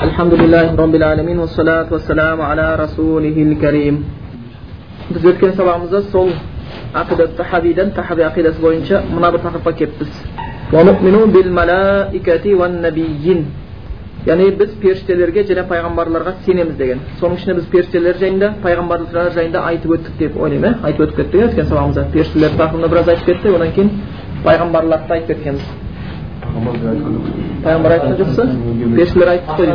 Elhamdülillahi Rabbil Alemin ve salatu ve selamu ala Rasulihil Kerim. Biz ötken sabahımızda sol Ақида Тахауиядан Тахауия ақидасы бойынша мына бір тақырыпқа кеттік. Ва му'мину бил малаикати ван набийин. Яғни біз періштелерге және пайғамбарларға сенеміз деген. Соның ішінде біз періштелер жайында, пайғамбарлар жайында айтып өттік деп ойлаймын. Айтып өттік дегенде өткен сабағымызда періштелер тақырыбында біраз айтып кеттік, одан кейін пайғамбарларды айтып кеткенбіз. Пайғамбар айтқан жоқса, періштелер айтып қойды.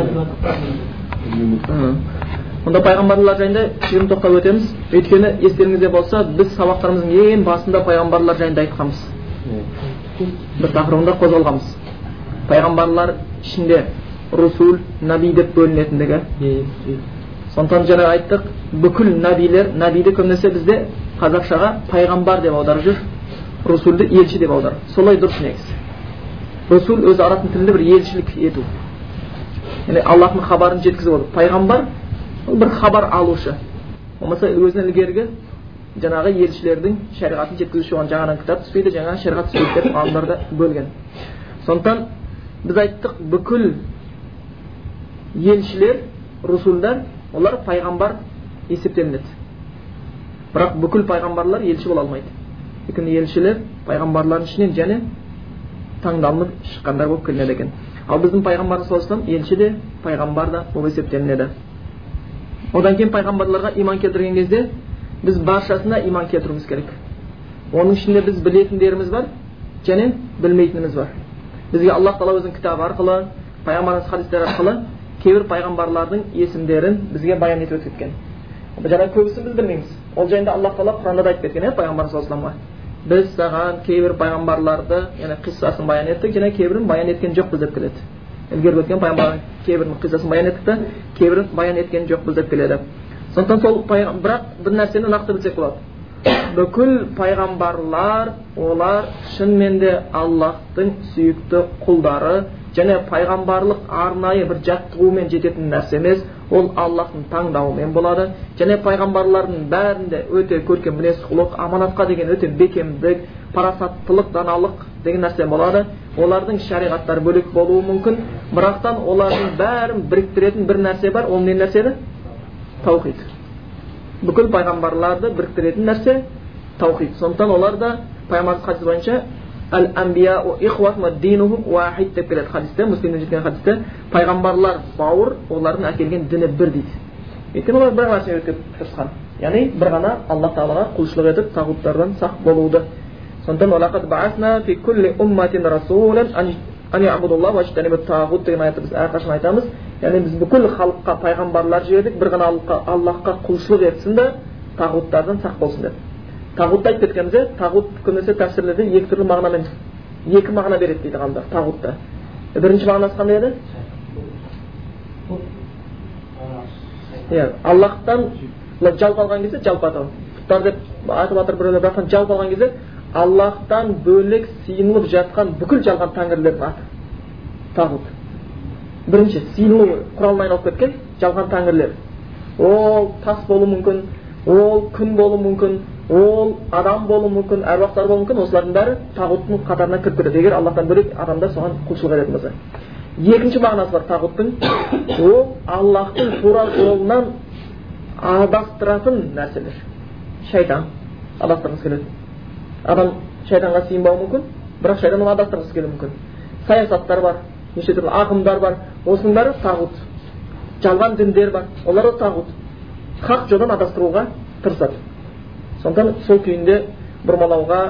Онда пайғамбарлар жайында кішігірім тоқтап өтеміз. Өйткені естеріңізде болса, біз сабақтарымыздың ең басында пайғамбарлар жайында айтқанбыз. Бір тақырыбында қозғалғанбыз. Пайғамбарлар ішінде русул, наби деп бөлінетіндігі. Сондықтан жаңа айттық, бүкіл набилер, набиді көбінесе бізде қазақшаға пайғамбар деп аударып жүр, русулды елші деп аударып. Солай дұрыс негізі. Русул өз араб тілінде бір елшілік ету. Яғни Аллаһтың хабарын жеткізіп отыр. Пайғамбар бір хабар алушы. Болмаса өзінен ілгергі жаңағы елшілердің шариғатын жеткізуші оған жаңадан кітап түспейді, жаңа шариғат түспейді деп ғалымдарды бөлген. Сондықтан біз айттық, бүкіл елшілер, русулдар, олар пайғамбар есептелінеді. Бірақ бүкіл пайғамбарлар елші бола алмайды. Өйткені елшілер пайғамбарлардың ішінен және таңдалып шыққандар болып келеді екен. Ал біздің пайғамбарымыз саллаллаху алейхи вассалам елші де, пайғамбар да болып есептелінеді. Одан кейін пайғамбарларға иман келтірген кезде біз баршасына иман келтіруіміз керек. Оның ішінде біз білетіндеріміз бар, және білмейтініміз бар. Бізге Аллаһ тағала өзінің кітабы арқылы, пайғамбарымыз хадистері арқылы кейбір пайғамбарлардың есімдерін бізге баян етіп өткен. Жаңа көбісін біз білмейміз. Ол жайында Аллаһ тағала Құранда да айтып кеткен, пайғамбарымыз саллаллаху алейхи вассаламға. Біз саған кейбір пайғамбарларды, яғни қиссасын баян еттік, және кейбірін баян еткен жоқпыз деп келеді. Ілгері өткен пайғамбарлардың кейбірінің қиссасын баян еттік та, кейбірін баян еткен жоқпыз деп келеді. Сондықтан сол бірақ бір нәрсені нақты білсек болады. Бүкіл пайғамбарлар, олар шынымен де Аллаһтың сүйікті құлдары, және пайғамбарлық арнайы бір жаттығумен жететін нәрсе емес, ол Аллаһтың таңдауымен болады. Және пайғамбарлардың бәрінде өте көркем мінез-құлық, аманатқа деген өте бекемдік, парасаттылық, даналық деген нәрсе болады. Олардың шариғаттары бөлек болуы мүмкін, бірақтан олардың бәрін біріктіретін бір нәрсе бар, ол не нәрседі? Таухид. Бүкіл пайғамбарларды біріктіретін нәрсе таухид. Сондықтан олар да пайғамбарымыз хадисі бойынша «Әл-әмбияу ихуат ма динухум уахид» деп келеді хадисте, Муслимде жеткен хадисте, пайғамбарлар бауыр, олардың әкелген діні бір дейді. Өйткені олар бір нәрсеге өткіп тұрысқан. Яғни бір ғана Аллаһ тағалаға құлшылық етіп, тағуттардан сақ болуды. Сондықтан «Уалақат баасна фи кулли умматин расулан ан яъбудуллаһ важтанибут тағут» деген аятты біз әрқашан айтамыз. Яғни біз бүкіл халыққа пайғамбарлар жібердік, бір ғана Аллаһқа құлшылық етсін де, тағуттардан сақ болсын деп. Тағутты айтып кеткенімізде, тағут көбінесе тәфсірлерде екі түрлі мағынамен, екі мағына береді дейді ғалымдар тағутты. Бірінші мағынасы қандай еді? Иә, Аллаһтан жалп алған кезде жалп атау. Құттар деп айтып жатыр біреулер, бірақ жалп алған кезде Аллаһтан бөлек сыйынылып жатқан бүкіл жалған тәңірлердің аты тағут. Бірінші сыйынылу құралына айналып кеткен жалған тәңірлер. Ол тас болуы мүмкін, ол күн болуы мүмкін, ол адам болуы мүмкін, әруақтар болуы мүмкін, осылардың бәрі тағуттың қатарына кіріп кетеді, егер Аллаһтан бөлек адамдар соған құлшылық ететін болса. Екінші мағынасы бар тағуттың, ол Аллаһтың тура жолынан адастыратын нәрселер. Шайтан адастырғысы келеді. Адам шайтанға сыйынбауы мүмкін, бірақ шайтан оны адастырғысы келуі мүмкін. Саясаттар бар, неше түрлі ағымдар бар, осының бәрі тағут. Жалған діндер бар, олар да тағут. Хақ жолдан адастыруға тырысады. Сондықтан сол күйінде бұрмалауға,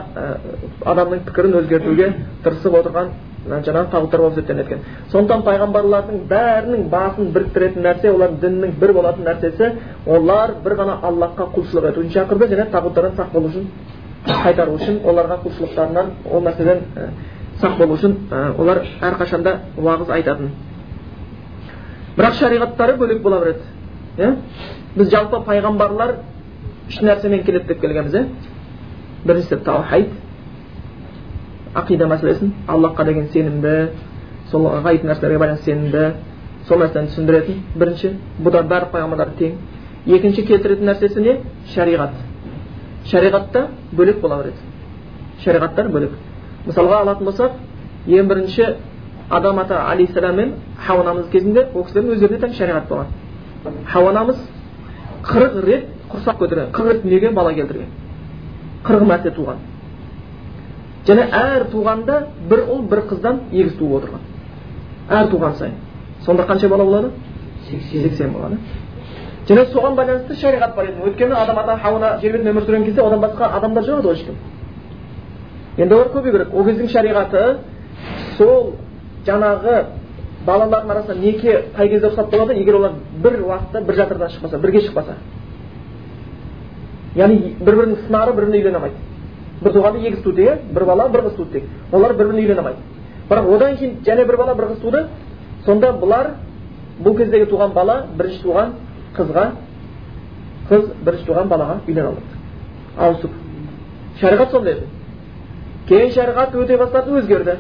адамның пікірін өзгертуге тырысып отырған жаңағы тағуттар болып есептелінеді. Сондықтан пайғамбарлардың бәрінің басын біріктіретін нәрсе, олардың дінінің бір болатын нәрсесі, олар бір ғана Аллаһқа құлшылық етуін шақырды, және тағуттардан сақ болу үшін, қайтару үшін, оларға құлшылықтарынан, ол нәрседен сақ болу үшін олар әрқашанда уағыз айтатын. Бірақ шариғаттары бөлек бола береді. Біз жалпы пайғамбарлар үш нәрсемен келеді деп келгенбіз. Біріншісі таухид, ақида мәселесін, Аллаһқа деген сенімді, сол ғайып нәрселерге байланысты сенімді, сол нәрсені түсіндіретін. Бірінші, бұдан бәрі пайғамбарлар тең. Екінші келтіретін нәрсесі не? Шариғат. Шариғатта бөлек бола береді. Шариғаттар бөлек. Мысалға алатын болсақ, ең бірінші Адам ата алейхиссалам мен Хауанамыз кезінде ол кісілердің өздеріне тән шариғат болған. Хауанамыз 40 рет құрсақ көтерген, 40 дүниеге бала келтірген. 40 мәрте туған. Және әр туғанда бір ұл, бір қыздан егіз туып отырған. Әр туған сайын. Сонда қанша бала болады? 80 болады. Және соған байланысты шариғат бар еді. Өткені адам ата Хауана жер бетінде өмір сүрген кезде одан басқа адамдар жоқ еді ешкім. Енді олар көбейе керек. Ол кездің шариғаты сол жаңағы балалардың арасында неке қай кезде рұқсат болады, егер олар бір уақытта бір жатырдан шықпаса, бірге шықпаса. Яғни бір-бірінің сынары, бір-біріне үйлене алмайды. Бір туғанда егіз туды, бір бала, бір қыз туды. Олар бір-біріне үйлене алмайды. Бірақ одан кейін және бір бала, бір қыз туды. Сонда бұлар бұл кездегі туған бала бірінші туған қызға, қыз бірінші туған балаға үйлене алады. Ауысып. Шариғат сондай еді. Кейін шариғат өте бастады, өзгерді.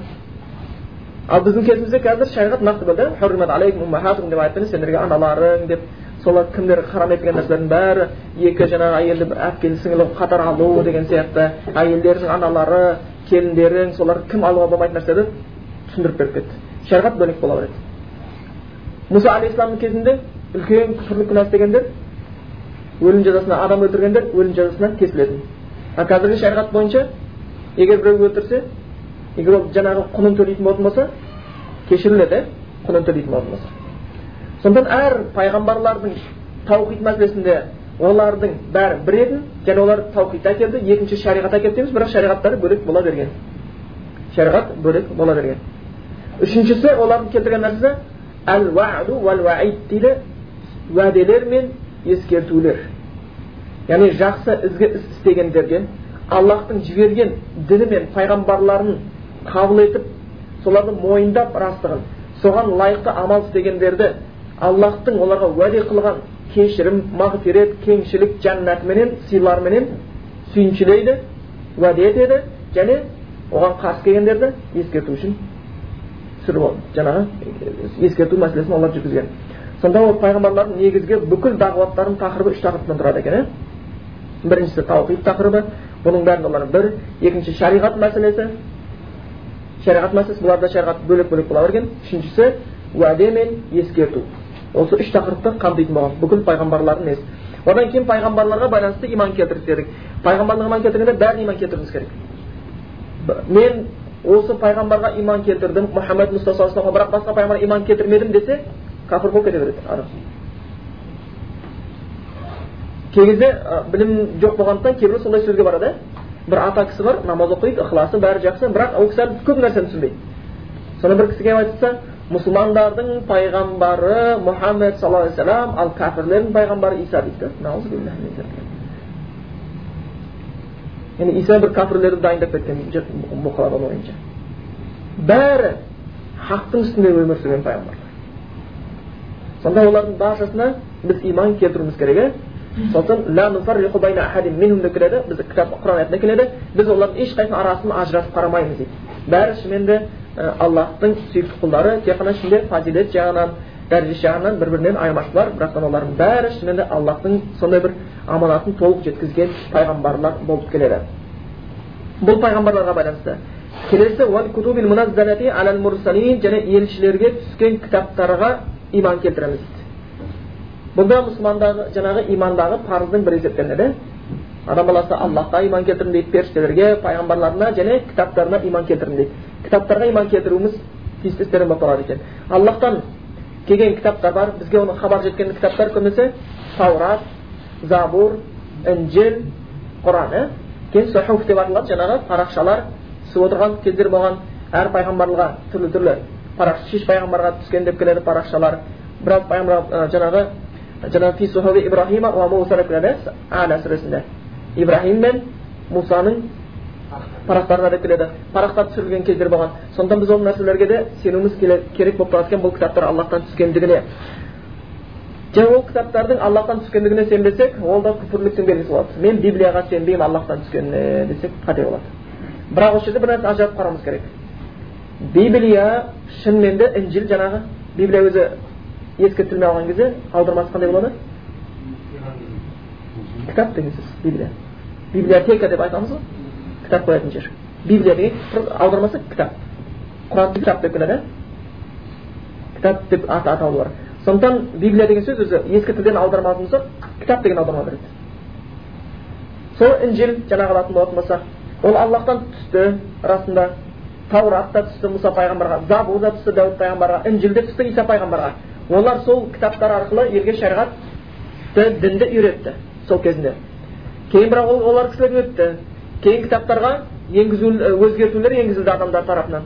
Ал біздің кезімізде қазір шариғат нақты болды. Хурримат алейкум уммахатукум деп айтты, сендерге аналарың деп. Солар кімдер харам еткен нәрселердің бәрі, екі жаңа әйелді әпкелі сіңілі қатар алу деген сияқты, әйелдердің аналары, келіндерің, солар кім алуға болмайтын нәрселерді түсіндіріп беріп кетті. Шариғат бөлек бола береді. Мұса алейхиссаламның кезінде үлкен күфірлік күнә істегендер, өлім жазасына, адам өлтіргендер өлім жазасынан кесіледі. Ал қазіргі шариғат бойынша егер біреу өлтірсе, егер ол жаңағы құнын төлейтін болатын болса, кешіріледі, құнын төлейтін болатын болса. Сондықтан әр пайғамбарлардың таухид мәселесінде олардың бәрі бір еді, және олар таухид әкелді, екінші шариғат әкелді дейміз, бірақ шариғаттары бөлек бола берген. Шариғат бөлек бола берген. Үшіншісі, олардың келтірген нәрсесі әл-уа'ду уәл-уа'ид дейді, уәделер мен ескертулер. Яғни жақсы ізгі іс істегендерге Аллаһтың жіберген діні мен пайғамбарларын қабыл етіп, соларды мойындап растығын, соған лайықты амал істегендерді Аллаһтың оларға уәде қылған кешірім, мағфирет, кеңшілік, жәннатменен, сыйларменен сүйіншілейді, уәде етеді, және оған қарсы келгендерді ескерту үшін сүріп, жаңағы ескерту мәселесін олар жүргізген. Сонда ол пайғамбарлардың негізгі бүкіл дағуаттарының тақырыбы үш тақырыптан тұрады екен. Біріншісі таухид тақырыбы, бұның бәрін олар бір, екінші шариғат мәселесі. Шариғат мәселесі, бұларда шариғат бөлек-бөлек бола берген. Үшіншісі уәде мен ескерту. Осы үш тақырыпты қамтитын болған бүкіл пайғамбарлардың несі. Одан кейін пайғамбарларға байланысты иман келтіріп бердік. Пайғамбарларға иман келтіргенде бәрін иман келтіруіміз керек. Мен осы пайғамбарға иман келтірдім, Мұхаммед Мұстафа саллаллаху алейхи ва саллям, бірақ басқа пайғамбарға иман келтірмедім десе, кафір болып кете береді адам. Кейгіде білім жоқ болғандықтан кейбір сондай сөзге барады. Бір ата кісі бар, намаз оқиды, ықыласы бәрі жақсы, бірақ ол кісі көп нәрсені түсінбейді. Соны бір кісіге айтса, мұсылмандардың пайғамбары Мұхаммед саллаллаху алейхи ва саллям, ал кәфірлердің пайғамбары Иса дейді. Наузу биллахи мин залик. Яғни Иса бір кәфірлерді дайындап кеткен мұқаладан ойынша. Бәрі хақтың үстінде өмір сүрген пайғамбарлар. Сонда олардың баршасына біз иман келтіруіміз керек. Сосын ла нуфарриқу байна ахадин минхум декіледі, біз кітап Құран аятында келеді, біз олардың ешқайсының арасын ажыратып қарамаймыз дейді. Бәрі шынында Аллаһтың сүйікті құлдары, тек қана шынында фазилет жағынан, дәрежесі жағынан бір-бірінен айырмашылар, бірақ олардың бәрі шынында Аллаһтың сондай бір аманатын толық жеткізген пайғамбарлар болып келеді. Бұл пайғамбарларға байланысты. Келесі уал кутубил муназзалати алал мурсалин, және елшілерге түскен кітаптарға иман келтіреміз дейді. Бұнда мұсылмандағы жаңағы имандағы парыздың бір есептеледі. Адам баласы Аллаһқа иман келтірдім дейді, періштелерге, пайғамбарларына және кітаптарына иман келтірдім дейді. Кітаптарға иман келтіруіміз тиісті болып барады екен. Аллаһтан келген кітаптар бар, бізге оның хабар жеткен кітаптар көбісі Таурат, Забур, Инжил, Құран. Кейін сухуф деп аталған жаңағы парақшалар түсіп отырған кездер болған. Әр пайғамбарға түрлі-түрлі парақша, шеш пайғамбарға түскен деп келеді парақшалар. Біраз пайғамбар жаңағы Фи сухуфи Ибрахима уа Муса деп Аля сүресінде Ибрахим мен Мусаның парақтарына деп келеді. Парақтар түсірілген кездер болған. Сонда біз ол нәрселерге де сенуіміз керек болып тұратын, бұл кітаптар Аллаһтан түскендігіне. Және ол кітаптардың Аллаһтан түскендігіне сенбесек, ол да күпірліктің белгісі болады. Мен Библияға сенбеймін, Аллаһтан түскеніне десек қате болады. Бірақ осы жерде бір нәрсе ажырап қарауымыз керек. Библия шынымен де Инжил жаңағы Библия өзі ескертілмей алған кезде аудармасы қандай болады? Кітап деген сөз, Библия. Библиотека деп айтамыз ғой. Кітап қоятын жер. Библия деген аудармасы кітап. Құран кітап деп келеді. кітап деп атау бар. Сондықтан Библия деген сөз өзі ескі тілден аудармадымыз, кітап деген аударма береді. Сол Инжил жаңағы Латын болмаса, ол Аллаһтан түсті, расында Таураттан түсті Мұса пайғамбарға, Забур да түсті Дәуіт пайғамбарға, Инжилде түсті Иса пайғамбарға. Олар сол кітаптар арқылы елге шариғат дінді үйретті сол кезінде. Кейін бірақ олар кісілер өтті. Кейін кітаптарға өзгертулер енгізілді адамдар тарапынан.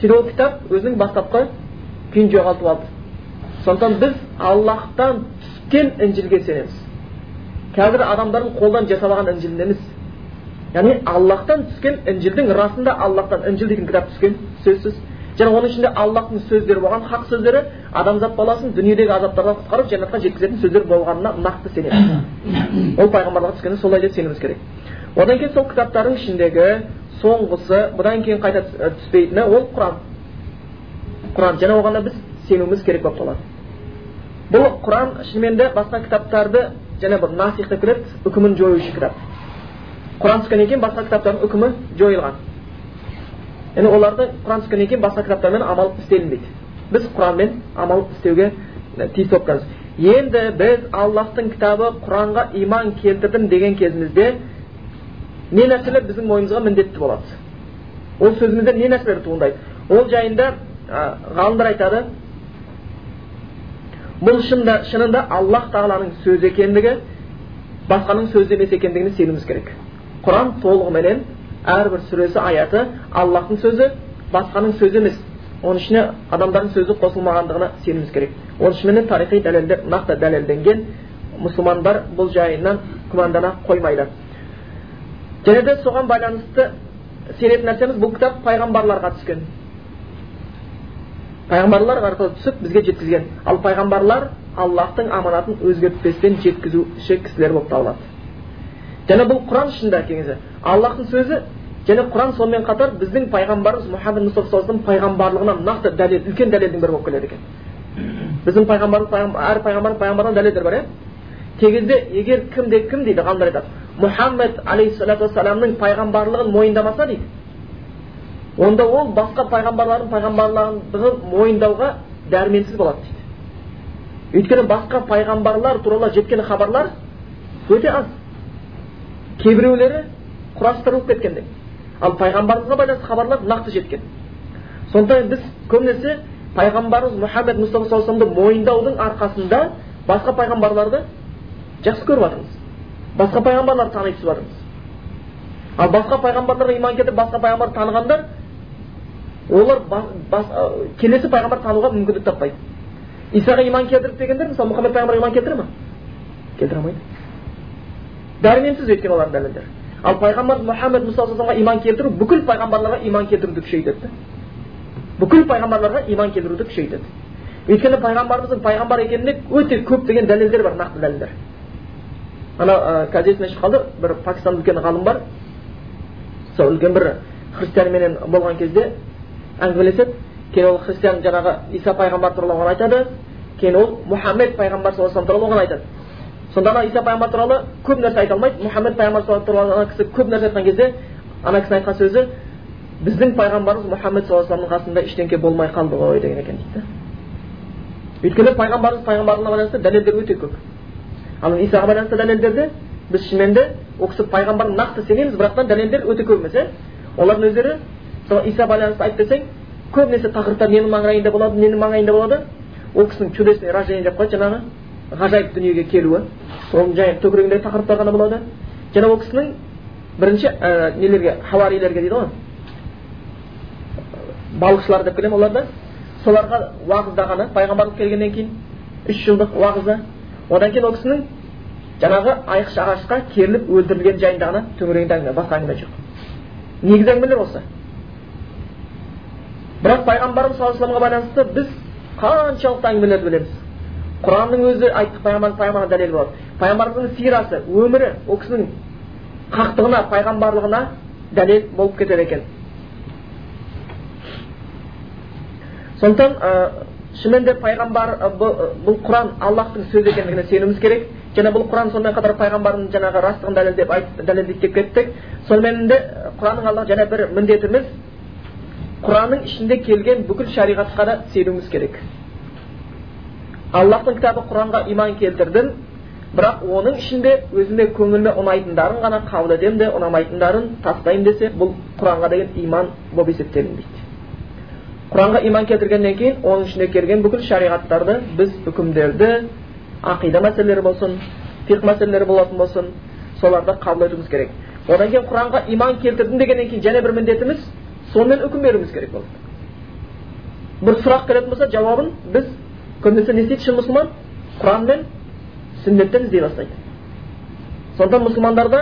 Сөйтіп ол кітап өзінің бастапқы күйін жоғалтып алды. Сондықтан біз Аллаһтан түскен Инжилге сенеміз. Қазір адамдардың қолдан жасалған Инжиліне емес. Яғни Аллаһтан түскен Инжилдің расында Аллаһтан Инжил деген кітап түскен сөзсіз. Және оның ішінде Аллаһтың сөздері болған, хақ сөздері адамзат баласын дүниедегі азаптардан құтқарып жәннатқа жеткізетін сөздер болғанына нақты сенеміз. Ол пайғамбарларға түскені солай деп сеніміз керек. Одан кейін сол кітаптардың ішіндегі соңғысы, бұдан кейін қайта түспейтіні ол Құран. Құран және оған біз сенуіміз керек болып қалады. Бұл Құран шынымен де басқа кітаптарды және бір насихат кіреді, үкімін жоюшы кітап. Құран түскеннен кейін басқа кітаптардың үкімі жойылған. Яғни оларды Құран түскеннен кейін басқа кітаптармен амал істелінбейді. Біз Құранмен амал істеуге тиіс болып қаламыз. Енді біз Аллаһтың кітабы Құранға иман келтірдім деген кезімізде не нәрселер біздің мойнымызға міндетті болады? Ол сөзімізден не нәрселер туындайды? Ол жайында ғалымдар айтады. Бұл шынында Аллаһ Тағаланың сөзі екендігі, басқаның сөзі емес екендігіне сенуіміз керек. Құран толығымен әрбір сүресі аяты Аллаһтың сөзі, басқаның сөзі емес. Оның ішіне адамдардың сөзі қосылмағандығына сенуіміз керек. Оның ішінде тарихи дәлелдер нақты дәлелденген, мұсылмандар бұл жайынан күмәндана қоймайды. Және де соған байланысты сенетін нәрсеміз, бұл кітап пайғамбарларға түскен. Пайғамбарлар арқылы түсіп бізге жеткізген. Ал пайғамбарлар Аллаһтың аманатын өзгертпестен жеткізуші кісілер болып табылады. Және бұл Құран ішінде кеңесі, Аллаһтың сөзі, және Құран сонымен қатар біздің пайғамбарымыз Мұхаммед Мұстафа саллаллаху алейхи вассалам пайғамбарлығына нақты дәлел, үлкен дәлелдің бірі болып келеді екен. Біздің пайғамбардан дәлелдер бар, тегінде егер кімде-кім дейді, ғалымдар айтады, Мұхаммед алейхиссалату вассаламның пайғамбарлығын мойындамаса дейді, онда ол басқа пайғамбарлардың пайғамбарлығын мойындауға дәрменсіз болады дейді. Өйткені басқа пайғамбарлар туралы жеткен хабарлар өте аз. Кейбіреулері құрастырылып кеткендей. Ал пайғамбарлыққа байланысты хабарлар нақты жеткен. Сондықтан біз көбінесе пайғамбарымыз Мұхаммед Мұстафа саллаллаху алейхи вассаламды мойындаудың арқасында басқа пайғамбарларды жақсы көріп жатырмыз. Басқа пайғамбарлар танып жатырмыз. Ал басқа пайғамбарларға иман келтіріп басқа пайғамбар танығандар, олар келесі пайғамбар тануға мүмкіндік таппайды. Исаға иман келтіріп дегендер, мысалы Мұхаммед пайғамбарға иман келтіре ме? Келтіре алмайды. Дәрменсіз өткен олардың дәлелдері. Ал пайғамбар Мұхаммед мұстафаға иман келтіру бүкіл пайғамбарларға иман келтіруді күшейтеді. Бүкіл пайғамбарларға иман келтіруді күшейтеді. Өйткені пайғамбарымыздың пайғамбар екеніне өте көп деген дәлелдер бар, нақты дәлелдер. Ана кәдесіне шығып қалды, бір Пакистан үлкен ғалым бар. Сол үлкен бір християнменен болған кезде әңгімелеседі. Кейін ол христиан жаңағы Иса пайғамбар туралы оған айтады. Кейін ол Мұхаммед пайғамбар саллаллаху алейхи вассалам туралы оған айтады. Сонда ана Иса пайғамбар туралы көп нәрсе айта алмайды. Мұхаммед пайғамбар саллаллаху алейхи вассалам туралы көп нәрсе айтқан кезде ана кісінің айтқан сөзі, біздің пайғамбарымыз Мұхаммед саллаллаху алейхи вассаламның қасында ештеңке болмай қалды ғой деген екен дейді. Өйткені пайғамбарымыз пайғамбарлығына байланысты дәлелдер өте көп. Ал Исаға байланысты дәлелдерді біз шынменде оқысып пайғамбардың нақты сенеміз, бірақтан дәлелдер өте көп емес. Олардың өздері, мысалы Иса байланысты айтып десең, көбінесе тақырыптар ненің маңайында болады. Ол кісінің чудесный рождение деп қояды, жаңағы ғажайып дүниеге келуі, оның жайын төңірегіндегі тақырыптар ғана болады. Және ол кісінің бірінші нелерге, хаварилерге дейді ғой, балықшылар деп келем, оларда соларға уағыздағаны, пайғамбарлық келгеннен кейін 3 жылдық уағызда. Одан кейін ол кісінің жаңағы айықшы ағашқа керіліп өлтірілген жайындағына төңірегінде әңгіме, басқа әңгіме жоқ. Негізгі әңгімелер осы. Бірақ пайғамбарымыз саллаллаху алейхи вассаламға байланысты біз қаншалықты әңгімелерді білеміз. Құранның өзі айтты, пайғамбарға дәлел болады. Пайғамбардың сирасы, өмірі ол кісінің қақтығына, пайғамбарлығына дәлел болып кетер екен. Сондықтан шынында пайғамбар бұл Құран Аллаһтың сөзі екендігіне сенуіміз керек. Және бұл Құран сонымен қатар пайғамбардың жаңағы растығын дәлелдеп кеттік. Сонымен де Құранның Аллаһ және бір міндетіміз, Құранның ішінде келген бүкіл шариғатқа да сенуіміз керек. Аллахтың кітабы Құранға иман келтірдім, бірақ оның ішінде өзіме көңіліме ұнайтындарын ғана қабыл етем де, ұнамайтындарын тастаймын десе, бұл Құранға деген иман болып есептелмейді. Құранға иман келтіргеннен кейін, оның ішіне кірген бүкіл шариғаттарды, біз үкімдерді, ақида мәселелері болсын, фиқх мәселелері болатын болсын, соларды қабыл етуіміз керек. Одан кейін Құранға иман келтірдім дегеннен кейін және бір міндетіміз, сонымен үкім беруіміз керек болды. Бір сұрақ келетін болса, жауабын біз көбінесе не істейді шын мұсылман? Құран мен сүннеттен іздей бастайды. Сондықтан мұсылмандарда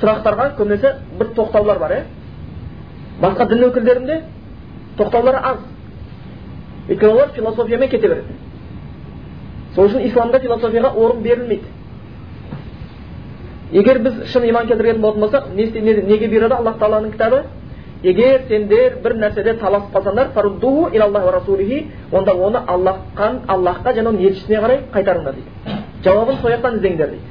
сұрақтарға көбінесе бір тоқтаулар бар, басқа дін өкілдерінде тоқтаулары аз. Өйткені олар философиямен кете береді. Сол үшін исламда философияға орын берілмейді. Егер біз шын иман келтірген болатын болсақ, неге береді Аллах Тағаланың кітабы? Егер сендер бір нәрседе таласпасаңдар, фаруддуху илаллахи ва расулихи, онда оны Аллахқа және оның елшісіне қарай қайтарыңдар дейді. Жауабын сояқтан іздеңдер дейді.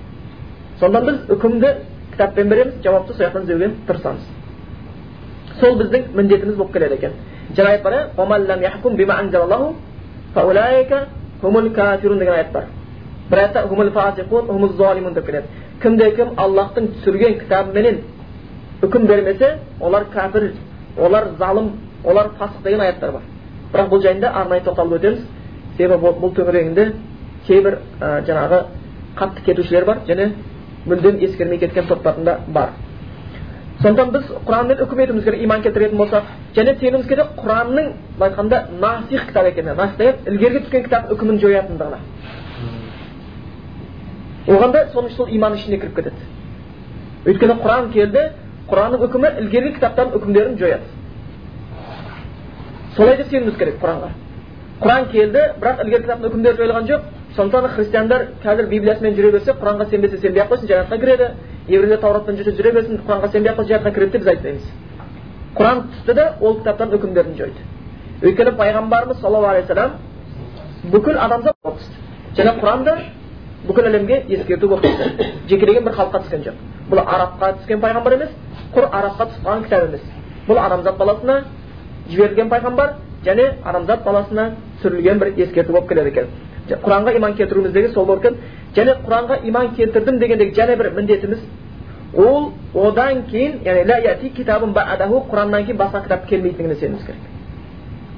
Сонда біз үкімді кітаппен береміз, жауапты сояқтан іздеуге тырысамыз. Сол біздің міндетіміз болып келеді екен. Жаңа аят бар, «Оман лам яхкум бима анзалаллаху, фаулайка хумул кафирун» деген аят бар. Бір аятта «Хумул фасиқун, хумул залимун» деп келеді. Кімде-кім Аллахтың түсірген кітабыменен үкім бермесе, олар кәпір, олар залым, олар фасық деген аяттар бар. Бірақ бұл жайында арнайы тоқталып өтеміз. Себебі бұл төңірегінде кейбір жаңағы қатты кетушілер бар, және мүлдем ескермей кеткен топтарында бар. Сондықтан біз Құранмен үкім етуіміз керек, иман келтіретін болсақ, және сеніміз керек Құранның айтқанда насих кітап екеніне, насих ілгерге түскен кітап үкімін жоятындығына. Оғанда соның сол иман ішіне кіріп кетеді. Өйткені Құран келді, Құранның үкімі ілгергі кітаптардың үкімдерін жояды. Солай деп сеніміз керек Құранға. Құран келді, бірақ ілгергі кітаптың үкімдері жойылған жоқ. Сондықтан христиандар қазір библиясымен жүре берсе, Құранға сенбесе сенбей-ақ қойсын, жәннатқа кіреді. Еврейлер Тауратпен жүре берсін, Құранға сенбей-ақ қойсын, жәннатқа кіреді деп біз айтпаймыз. Құран түсті де ол кітаптардың үкімдерін жойды. Өйткені пайғамбарымыз саллаллаху алейхи уассалам бүкіл адамзат болып түсті. Және Құранда бүкіл әлемге ескерту болып түсті. Жекелеген бір халыққа түскен жоқ. Бұл арабқа түскен пайғамбар емес, құр арабқа түскен кітап емес. Бұл адамзат баласына жіберілген пайғамбар және адамзат баласына түсірілген бір ескерту болып келеді екен. Құранға иман келтіруіміздегі сол болып екен. Және Құранға иман келтірдім дегендегі және бір міндетіміз ол одан кейін, яғни ла яти китабун баъдаху, Құраннан кейін басқа кітап келмейтініне сеніміз керек.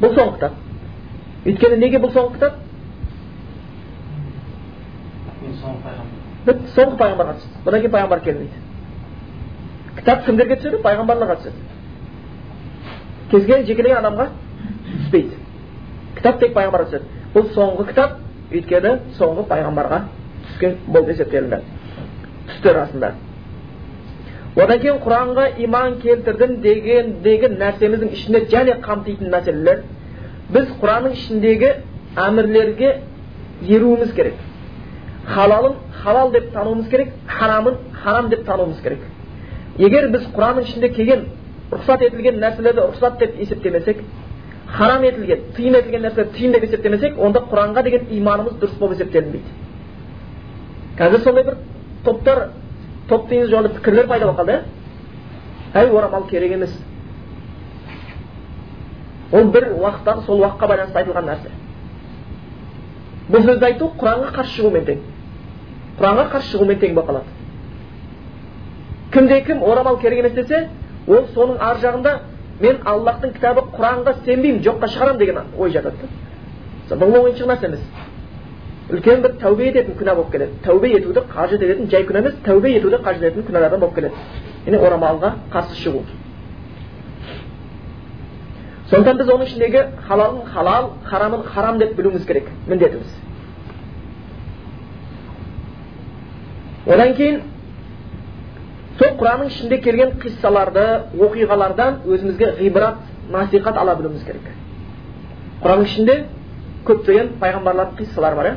Бұл соңғы кітап. Өйткені неге бұл соңғы кітап? Соңғы пайғамбарға түсті. Бұдан кейін пайғамбар келмейді. Кітап кімдерге түседі? Пайғамбарларға түседі. Кезген жекелеген адамға түспейді. Кітап тек пайғамбарға түседі. Бұл соңғы кітап, өйткені соңғы пайғамбарға түскен болып есептелінді. Түсті расында. Одан кейін Құранға иман келтірдім дегендегі нәрсеміздің ішінде және қамтитын мәселелер, біз Құранның ішіндегі әмірлерге еруіміз керек. Халалын халал деп тануымыз керек, харамын харам деп тануымыз керек. Егер біз Құранның ішінде келген рұқсат етілген нәрселерді рұқсат деп есептемесек, харам етілген, тыйым етілген нәрселерді тыйым деп есептемесек, онда Құранға деген иманымыз дұрыс болып есептелмейді. Қазір сондай бір топтың жолы пікірлер пайда болғанда, әй орамал керек емес. Ол бір уақыттан сол уақытқа байланысты айтылған нәрсе. Бұл сөзді айту Құранға қарсы шығумен тең. Құранға қарсы шығумен тең болып қалады. Кімде-кім орамал керек емес десе, ол соның ар жағында мен Аллахтың кітабы Құранға сенбеймін, жоққа шығарам деген ой жатады. Бұл ойыншық нәрсе емес. Үлкен бір тәубе ететін күнә болып келеді. Тәубе етуді қажет ететін жай күнә емес, тәубе етуді қажет ететін күнәлардан болып келеді. Яғни орамалға қарсы шығу. Сондықтан біз оның ішіндегі халалын халал, харамын харам деп білуіміз керек, міндетіміз. Одан кейін сол Құранның ішінде келген қиссаларды, оқиғалардан өзімізге ғибрат, насихат ала білуіміз керек. Құранның ішінде көптеген пайғамбарлардың қиссалары бар.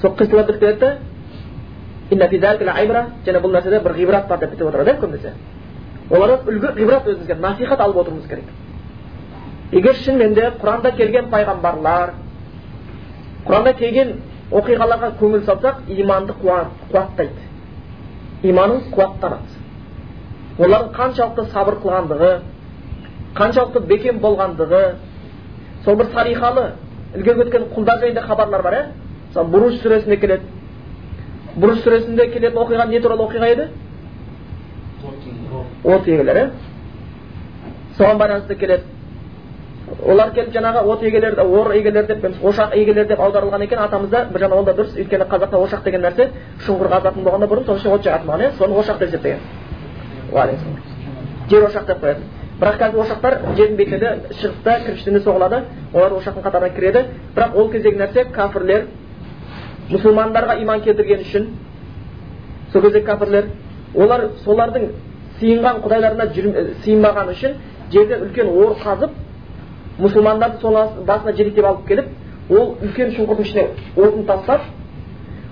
Сол қиссаларды келеді. Инна фи залика ла-ибра, және бұл нәрседе бір ғибрат бар деп отырады көбінесе. Олардан үлгі ғибрат өзімізге насихат алып отыруымыз керек. Егер шынымен де Құранда келген пайғамбарлар, Құранда келген оқиғаларға көңіл салсақ, иманды қуаттайды. Иманын қуаттанады. Олардың қаншалықты сабыр қылғандығы, қаншалықты бекем болғандығы, сол бір тарихалы, ilgirgi o'tgan qullar joyida xabarlar bor, masalan Buruj surasida keladi. Buruj surasida keladi o'qigan ne turli o'qiga edi? O't yeganlar. So'ng ba'zida keladi. Ular kelib janaga o't yeganlarda, o'r yeganlarda deb, o'shaq yeganlarda deb avdarilgan ekan, atamizda bir jana onda durus, o'tganda Qozog'da o'shaq degan narsa, shung'ir g'azabning bo'lganda burun to'sha o't joyatmani, so'ng o'shaq deb aytgan. Va alaykum. Yer o'shaq deb qo'yadi. Biroq qaz o'shaqlar yerning betida shiqda kirishini so'g'iladi, ular o'shaqning qatoriga kiradi. Biroq o'l kezdagi narsa kafirlar musulmonlarga iymon keltirgan uchun so'z kezdagi kafirlar ular solarning siyingan xudolarına siyinmagan uchun yerda ulkan o'rq qazib musulmonlarni solasi basna jilikib olib kelib, o'l ulkan shunqurning ichine o'rqni tashlab,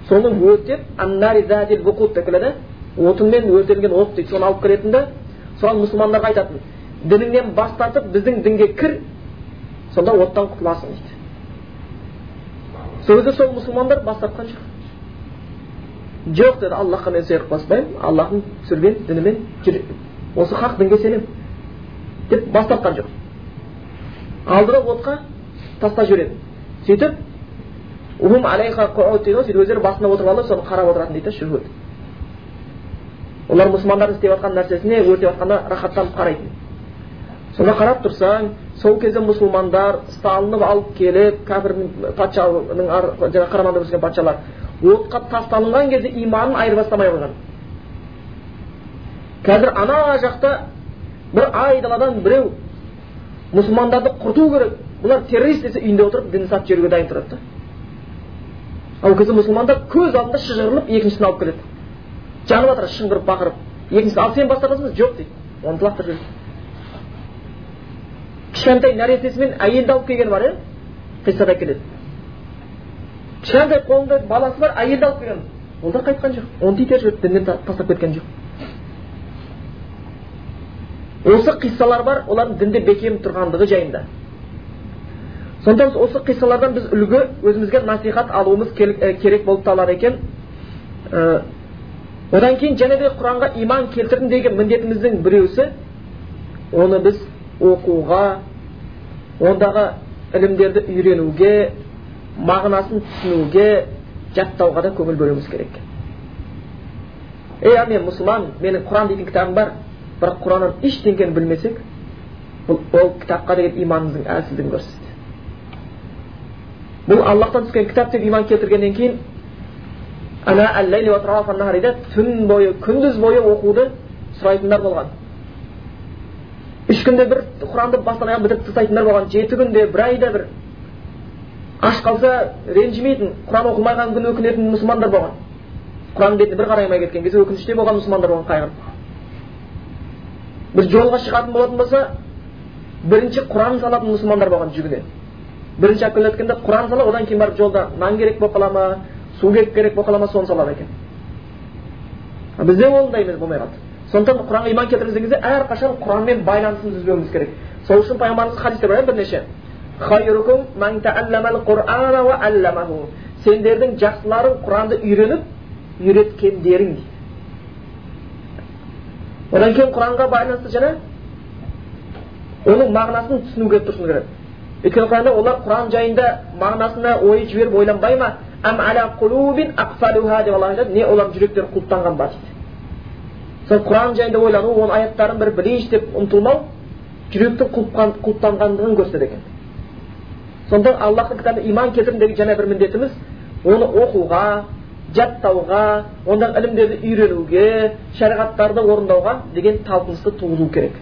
so'ng o'tib annari zadil buqut dekladi, o'tindan o'ldirilgan o'q deb so'ng olib kiritdi. So'ng musulmonlarga aytadi: "Diningdan bosh tortib bizning dinga kir, sonda o'tdan qutulasan" deydi. So'zda so'ng musulmonlar bosh tortgan chiq. Yo'q dedi, Allohga men sir qosmayman, Allohning surgan dinimin kir. O'zi haq dinga selim deb bosh tortgan yo'q. Aldirib o'tqa tashlab yuradi. Sitib "Uhum alayha qu'utinu" deb o'zlari bosna o'tirib olib, so'ng qarab o'tiradi deydi shuhud. Ular musulmonlar isteyib atgan narsasini o'rtib atganda rahatlanib qaraydi. Shuna qarab tursan, so'l kezde musulmonlar Stalinni olib kelib, kafirning podshohining qaramog'ida bo'lgan podsholar o'tqa tashlangan kezde iymonini ayirib taslamay olgan. Hozir ana yoqda bir aydaladan birov musulmonlarni qurtuv kerak, bular terrorist desa uyda o'tirib din sotib yerga dayin turadi. Al kezde musulmonlar ko'z oldida shijirlib ikkinchisini olib keladi. Canı batır, şıngırıp bakırıp. Yekisi alsayın bastırmasınız, yok deyip. Onu tulaktırdı. Kişantay naretesimin ayında alıp kegen var ya. Kıssada keledi. Kişantay kolunda balası var, ayında alıp kegen. Onu da kayıtkan yok. Onu titer yok, dinden taslap etken yok. Osu kıssalar var, onların dinde bekem turgandığı cayında. Sondan osu kıssalardan biz ülgü, özümüzge nasihat alımız kerek bolup talar eken. Одан кейін және де Құранға иман келтірдім деген міндетіміздің біреусі, оны біз оқуға, ондағы ілімдерді үйренуге, мағынасын түсінуге, жаттауға да көңіл бөлуіміз керек. Егер мен мұсылман, менің Құран дейтін кітабым бар, бірақ Құранның ештеңені білмесек, ол кітапқа деген иманымыздың әлсіздігін көрсетеді. Бұл Аллахтан түскен кітап деп иман келтіргеннен кейін Ana al-layli wa atrafa an-nahari, tun boyu, kunduz boyu o'quvdi, suraytinlar bo'lgan. 3 kunda bir Qur'onni boshlanagan bitirib tasaytinlar bo'lgan. 7 kunda, bir oyda bir ash qalsa renjimaytin, Qur'on o'qimagan kun o'kinayotgan musulmonlar bo'lgan. Qur'on betini bir qaraymay ketgan, kezi o'kinishli bo'lgan musulmonlar bo'lgan qayg'ir. Bir yo'lga chiqadigan bo'lgan bo'lsa, birinchi Qur'on salotni musulmonlar bo'lgan jugida. Birinchi akillatganda Qur'on salo, undan keyin barib yo'lda man kerak bo'lib qolama, Suğet gerek bakalama son salat eken. Biz de ondayız bu merat. Sondan Kur'an'a iman keltirdiğimizde eğer kaşan Kur'an'ın baylansını düzmemiz gerek. Soğuşun peygamberimiz hadiste var bir neşe. Hayrukum men ta'allamal Kur'ana ve 'allamahu. Sen derdin jaxsıların Kur'an'da öğrenip öğretken derin. Ondan keyin Kur'an'a baylansa jana onun ma'nasını tushunib tursun gerek. Ikkinchisi ular Kur'an jayında ma'nasına o'yib berib o'ylanmayma. Am ala qulubin aqfaluha de vallahi ne ular jürükler qultanğan baş. Sen Kur'an jayında oylanıp o ayatların bir bilinç dep umtulmau, jürükni qultanğanlığını gösterdiken. Sondan Allah'ın kitabına iman keltirin degen jana bir minnetimiz, onu oquğa, jattauğa, ondan ilimlerni öğrenüge, şeriatlarni orındauğa degen talqinsı tuğulu gerek.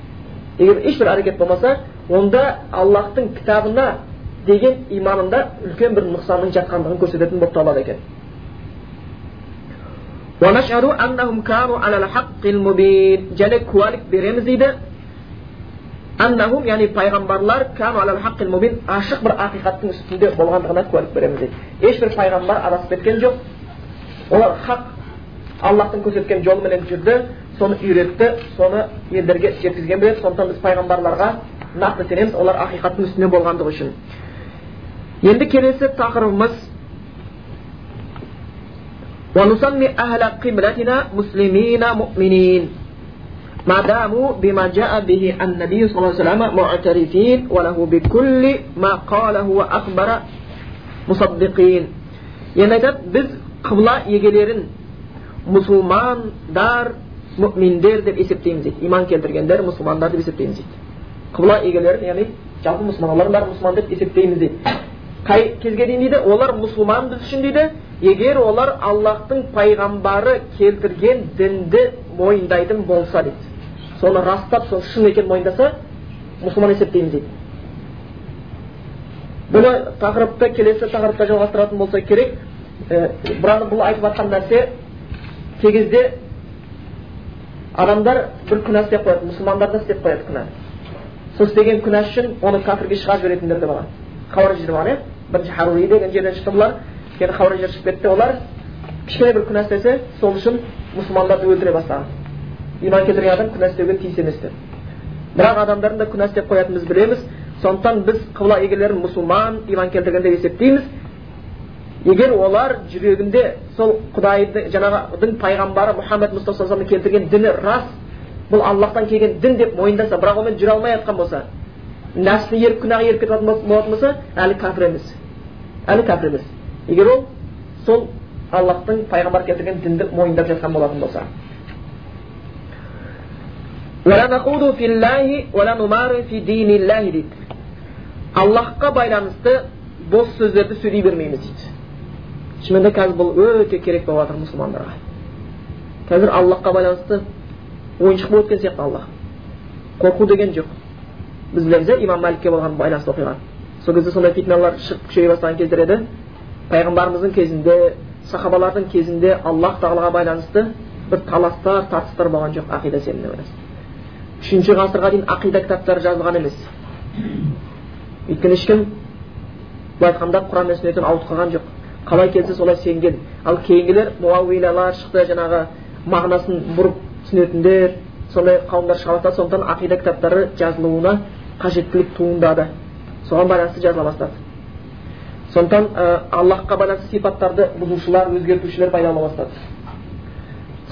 Eğer hiç bir hareket olmasa, onda Allah'ın kitabına деген иманында үлкен бір нұқсанның жатқандығын көрсететін болып табылады екен. Ва нашаду аннахум кану алал хаққил мубин. Және куәлік береміз дейді. Аннахум, яғни пайғамбарлар кану алал хаққил мубин, ашық бір ақиқаттың үстінде болғандығына куәлік береміз дейді. Ешбір пайғамбар адасып кеткен жоқ. Олар хақ Аллаһтың көрсеткен жолымен жүрді, соны үйретті, соны елдерге жеткізген біледі. Сондықтан біз пайғамбарларға нақты сенеміз, олар ақиқаттың үстінде болғандығы үшін. Енді келесі тақырыбымыз وَنُسَمِّ أَهْلَ قِبْلَتِنَا مُسْلِمِينَ مُؤْمِنِينَ مَا دَامُوا بِمَا جَاءَ بِهِ النَّبِيُّ صَلَّى اللَّهُ عَلَيْهِ وَسَلَّمَ مُعْتَرِفِينَ وَلَهُ بِكُلِّ مَا قَالَهُ وَأَخْبَرَ мусаддиқин. Яғни айтады, біз қыбла егелерін мұсылмандар, мүминдер деп есептейміз дейді. Иман келтіргендер мұсылмандар деп есептейміз дейді. Қыбла егелерін, яғни жалпы мұсылмандар бар мұсылман деп есептейміз дейді. Қай кезге дейін дейді, олар мұсылман біз үшін дейді, егер олар Аллаһтың пайғамбары келтірген дінді мойындайтын болса дейді. Соны растап, соны шын екен мойындаса, мұсылман есептейміз дейді. Бұны тақырыпты келесі тақырыпта жалғастыратын болса керек. Бірақ бұл айтып жатқан нәрсе тегізде адамдар бір күнә істеп қояды, мұсылмандар да істеп қояды күнә. Сол істеген күнә үшін оны кәпірге шығарып жіберетіндер де бар. Хауариждер бар, бірінші Харури деген жерден шықты бұлар, кейін Хауариждер шығып кетті. Олар кішкене бір күнә істесе, сол үшін мұсылмандарды өлтіре бастаған. Иман келтірген адам күнә істеуге тиіс емес деп. Бірақ адамдардың да күнә істеп қоятынымыз білеміз. Сондықтан біз қыбла егелерін мұсылман, иман келтірген деп есептейміз. Егер олар жүрегінде сол Құдайдың, жаңағыдың пайғамбары Мұхаммед Мұстафа саллаллаху алейхи вассалам келтірген діні рас, бұл Аллаһтан келген дін деп мойындаса, бірақ онымен жүре алмай жатқан болса, нәпсіне еріп күнәға еріп кетіп болатын болса, әлі кәпір емес. Әлі кәпір емес. Егер ол сол Аллаһтың пайғамбары келтірген дінді мойындап жатқан болатын болса. وَلَا نَخُوضُ فِي اللَّهِ وَلَا نُمَارِ فِي دِينِ اللَّهِ дейді. Аллахқа байланысты бос сөздерді сөйлей бермейміз дейді. Шынында қазір бұл өте керек болып жатыр мұсылмандарға. Қазір Аллахқа байланысты ойыншық болып кеткен сияқты Аллах. Қорқу деген жоқ. Біз білеміз, имам Маликке болған байланысты оқиға. Сол кезде сондай фитналар шығып күшейе бастаған кездер еді. Пайғамбарымыздың кезінде, сахабалардың кезінде Аллах тағалаға байланысты бір таластар, тартыстар болған жоқ ақида сеніміне байланысты. 3-ші ғасырға дейін ақида кітаптары жазылған емес. Өйткені ешкім былай айтқанда Құран мен сүннеттен ауытқыған жоқ. Қалай келсе солай сенген. Ал кейінгілер муауилалар шықты, жаңағы мағынасын бұрып сүннеттіндер, сондай қауымдар шығарса, сондықтан ақида кітаптары жазылуына қажеттілік туындады. Соған байланысты жазыла бастады. Сондықтан Аллахқа байланысты сипаттарды бұзушылар, өзгертушілер пайдалана бастады.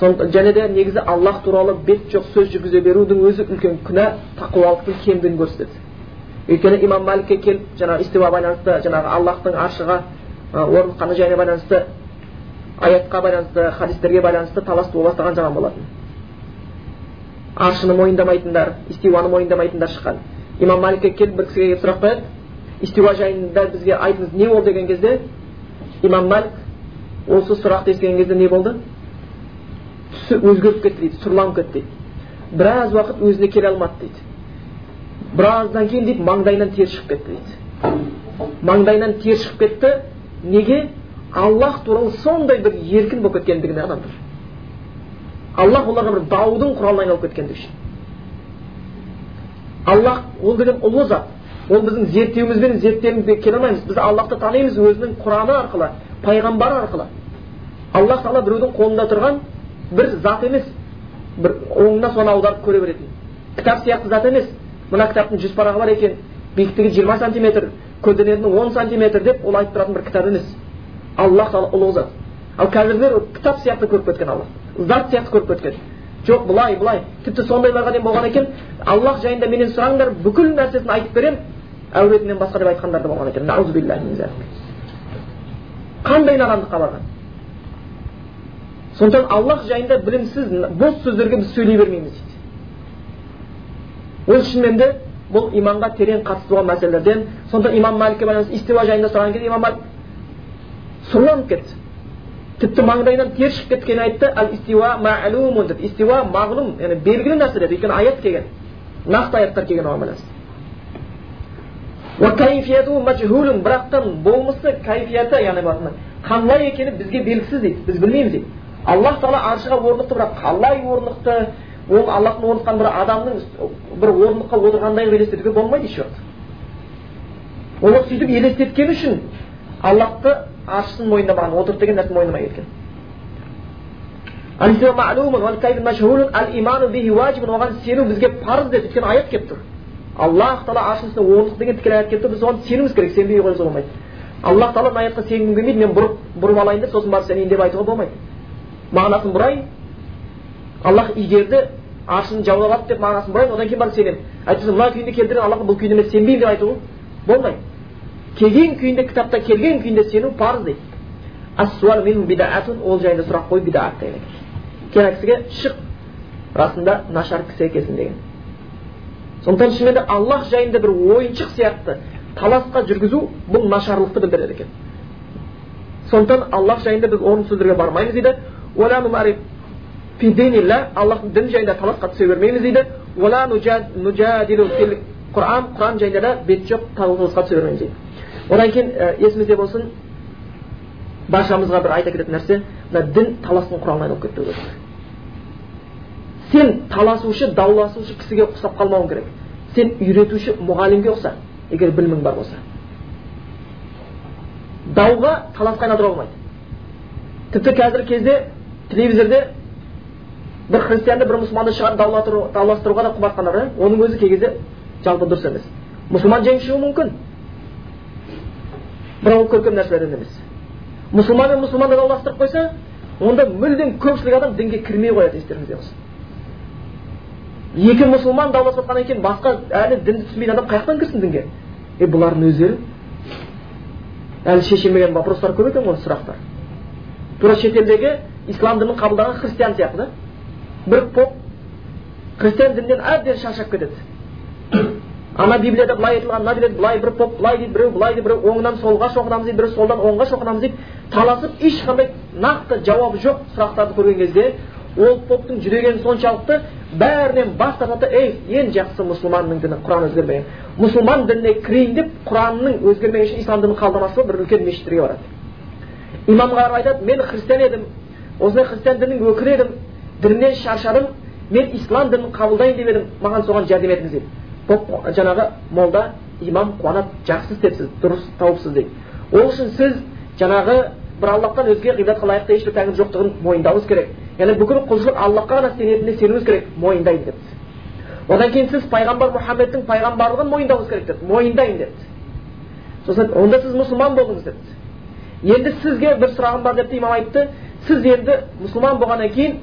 Және де негізі Аллах туралы бет жоқ сөз жүргізе берудің өзі үлкен күнә, тақуалықтың кемдігін көрсетеді. Өйткені имам Маликке келіп, жаңағы истива байланысты, жаңағы Аллахтың аршыға орныққаны жайына байланысты, аятқа байланысты, хадистерге байланысты талас бастаған жаман болатын. Аршыны мойындамайтындар, истиваны мойындамайтындар шыққан. Имам Маликке келіп бір кісіге сұрақ қояды, истива жайында бізге айтыңыз, не болды деген кезде, имам Малик осы сұрақты естіген кезде не болды? Түсі өзгеріп кетті дейді, сұрланып кетті дейді. Біраз уақыт өзіне келе алмады дейді. Біраздан кейін дейді, маңдайынан тер шығып кетті дейді. Маңдайынан тер шығып кетті. Неге? Аллах туралы сондай бір еркін болып кеткендігіне адамдар. Аллах оларға бір даудың құралына айналып кеткендігі үшін. Аллах ол деген ұлы зат. Ол біздің зерттеуімізбен зерттеуімізге келе алмаймыз. Біз Аллахты танимыз өзінің Құраны арқылы, пайғамбары арқылы. Аллах тағала біреудің қолында тұрған бір зат емес, бір оңына соны аударып көре беретін. Кітап сияқты зат емес. Мына кітаптың 100 парағы бар екен, биіктігі 20 см, көлденеңі 10 см деп ол айтып тұратын бір кітап емес. Аллах тағала ұлы зат. Ал қазіргілер кітап сияқты көріп кеткен Аллах. Зат сияқты көріп кеткен. Жоқ, бұлай, бұлай. Тіпті сондайларға дейін болған екен. Аллах жайында менен сұраңдар, бүкіл нәрсесін айтып берем, әуретінен басқа деп айтқандар да болған екен. Наузу биллахи мин залик. Қандай надандыққа барған? Сондықтан Аллах жайында білімсіз бос сөздерге біз сөйлей бермейміз дейді. Ол үшін енді бұл иманға терең қатысты болған мәселелерден. Сондықтан имам Маликке байланысты истива жайында сұраған кезде имам Малик сұрланып кетті. Тіпті маңдайынан тер шығып кеткенін айтты. Ал истива маълумун деп. Истива мағлум, яғни белгілі нәрсе деді. Өйткені аят келген. Нақты аяттар келген оған байланысты. Уа кайфияту мажһулун, бірақтан болмысы кайфияты, яғни қандай екені бізге белгісіз дейді. Біз білмейміз дейді. Аллах тағала аршыға орнықты, бірақ қалай орнықты, ол Аллахтың орныққан бір адамның бір орныққа отырғандай елестетуге болмайды еш уақыт. Оны сөйтіп елестеткені үшін Аллахты аршысын мойындамаған, отырып деген нәрсені мойындамай кеткен. Ал-истива маълумун уал-кайф машһулун ал-иману бихи важибун, оған сену бізге парыз деп өткен аят келіп тұр. Аллах тағала аршысына орнық деген тікелей аят келіп тұр. Біз оған сенуіміз керек, сенбей қойса болмайды. Аллах тағала аятқа сенгім келмейді, мен бұрып алайын деп, сосын барып сенейін деп айтуға болмайды. Мағынасын бұрай, Аллах игерді, аршын жаулап деп мағынасын бұрай, одан кейін барып сенем. Айтсыз, мына күйінде келтірген Аллахқа бұл күйінде мен сенбеймін деп айту болмай. келген күйінде кітапта келген күйінде сену парыз дейді. Ас-суал мин бидаатун, ол жайында сұрақ қой бидаат деген. Керек кісіге шық, расында нашар кісі екесің деген. Сондықтан шынымен де Аллах жайында бір ойыншық сияқты таласқа жүргізу бұл нашарлықты білдіреді екен. Сондықтан Аллах жайында біз орынсыздыққа бармаймыз дейді. Уала нумариф фи динилла, Аллахтың дін жайында таласқа түсе бермейміз дейді. Уала нужадилу фил Құран, Құран жайында да бет жоқ таласқа түсе бермейміз дейді. Одан кейін есімізде болсын, баршамызға бір айта кететін нәрсе, дін таласының құралына айналып кетті ғой. Сен таласушы, дауласушы кісіге ұқсап қалмауың керек. Сен үйретуші мұғалімге ұқса, егер білімің бар болса. Дауға таласқа айналдыра алмайды. Тіпті қазіргі кезде телевизорда бір христианды, бір мұсылманды шығарып дауластыруға да құмартқандар, оның өзі кей кезде жалпы дұрыс емес. Мұсылман жеңіп шығуы мүмкін. Бірақ ол көркем нәрселерден емес. Мұсылман мен мұсылманды дауластырып қойса, онда мүлдем көпшілік адам дінге кірмей қояды, естеріңізде болсын. Екі мұсылман дауласып жатқаннан кейін басқа әлі дінді түсінбейтін адам қаяқтан кірсін дінге? Бұлардың өздері әлі шешілмеген вопростар көп екен ғой, сұрақтар. Тура шетелдегі ислам дінін қабылдаған христиан сияқты да. Бір поп христиан дінінен әбден шаршап кетеді. Ана Библияда былай айтылған, мына Библияда былай, бір поп былай дейді, біреу былай дейді, біреу оңынан солға шоқынамыз дейді, біреу солдан оңға шоқынамыз дейді. Таласып ешқандай нақты жауабы жоқ сұрақтарды көрген кезде ол поптың жүрегені соншалықты бәрінен бас тартады. Ең жақсы мұсылманның діні Құран өзгермеген. Мұсылман дініне кірейін деп Құранның өзгермеген үшін ислам дінін қабылдамасы бір үлкен мешіттерге барады. Имамға барып айтады, мен христиан едім, осындай христиан дінін өкір едім, діннен шаршадым, мен ислам дінін қабылдайын деп едім, маған соған жәрдем етіңіз дейді. Бұл жаңағы молда, имам қуанады, жақсы істепсіз, дұрыс тауыпсыз дейді. Ол үшін сіз жаңағы бір Аллахтан өзге ғибадатқа лайықты ешбір тәңір жоқтығын мойындауыңыз керек. Яғни бүкіл құлшылық Аллахқа ғана сенетініне сенуіңіз керек, мойындайын деп. Одан кейін сіз пайғамбар Мұхаммедтің пайғамбарлығын мойындауыңыз керек деп, мойындайын деп. Сосын онда сіз мұсылман болдыңыз деп. Енді сізге бір сұрағым бар деп имам айтты. Сіз енді мұсылман болғаннан кейін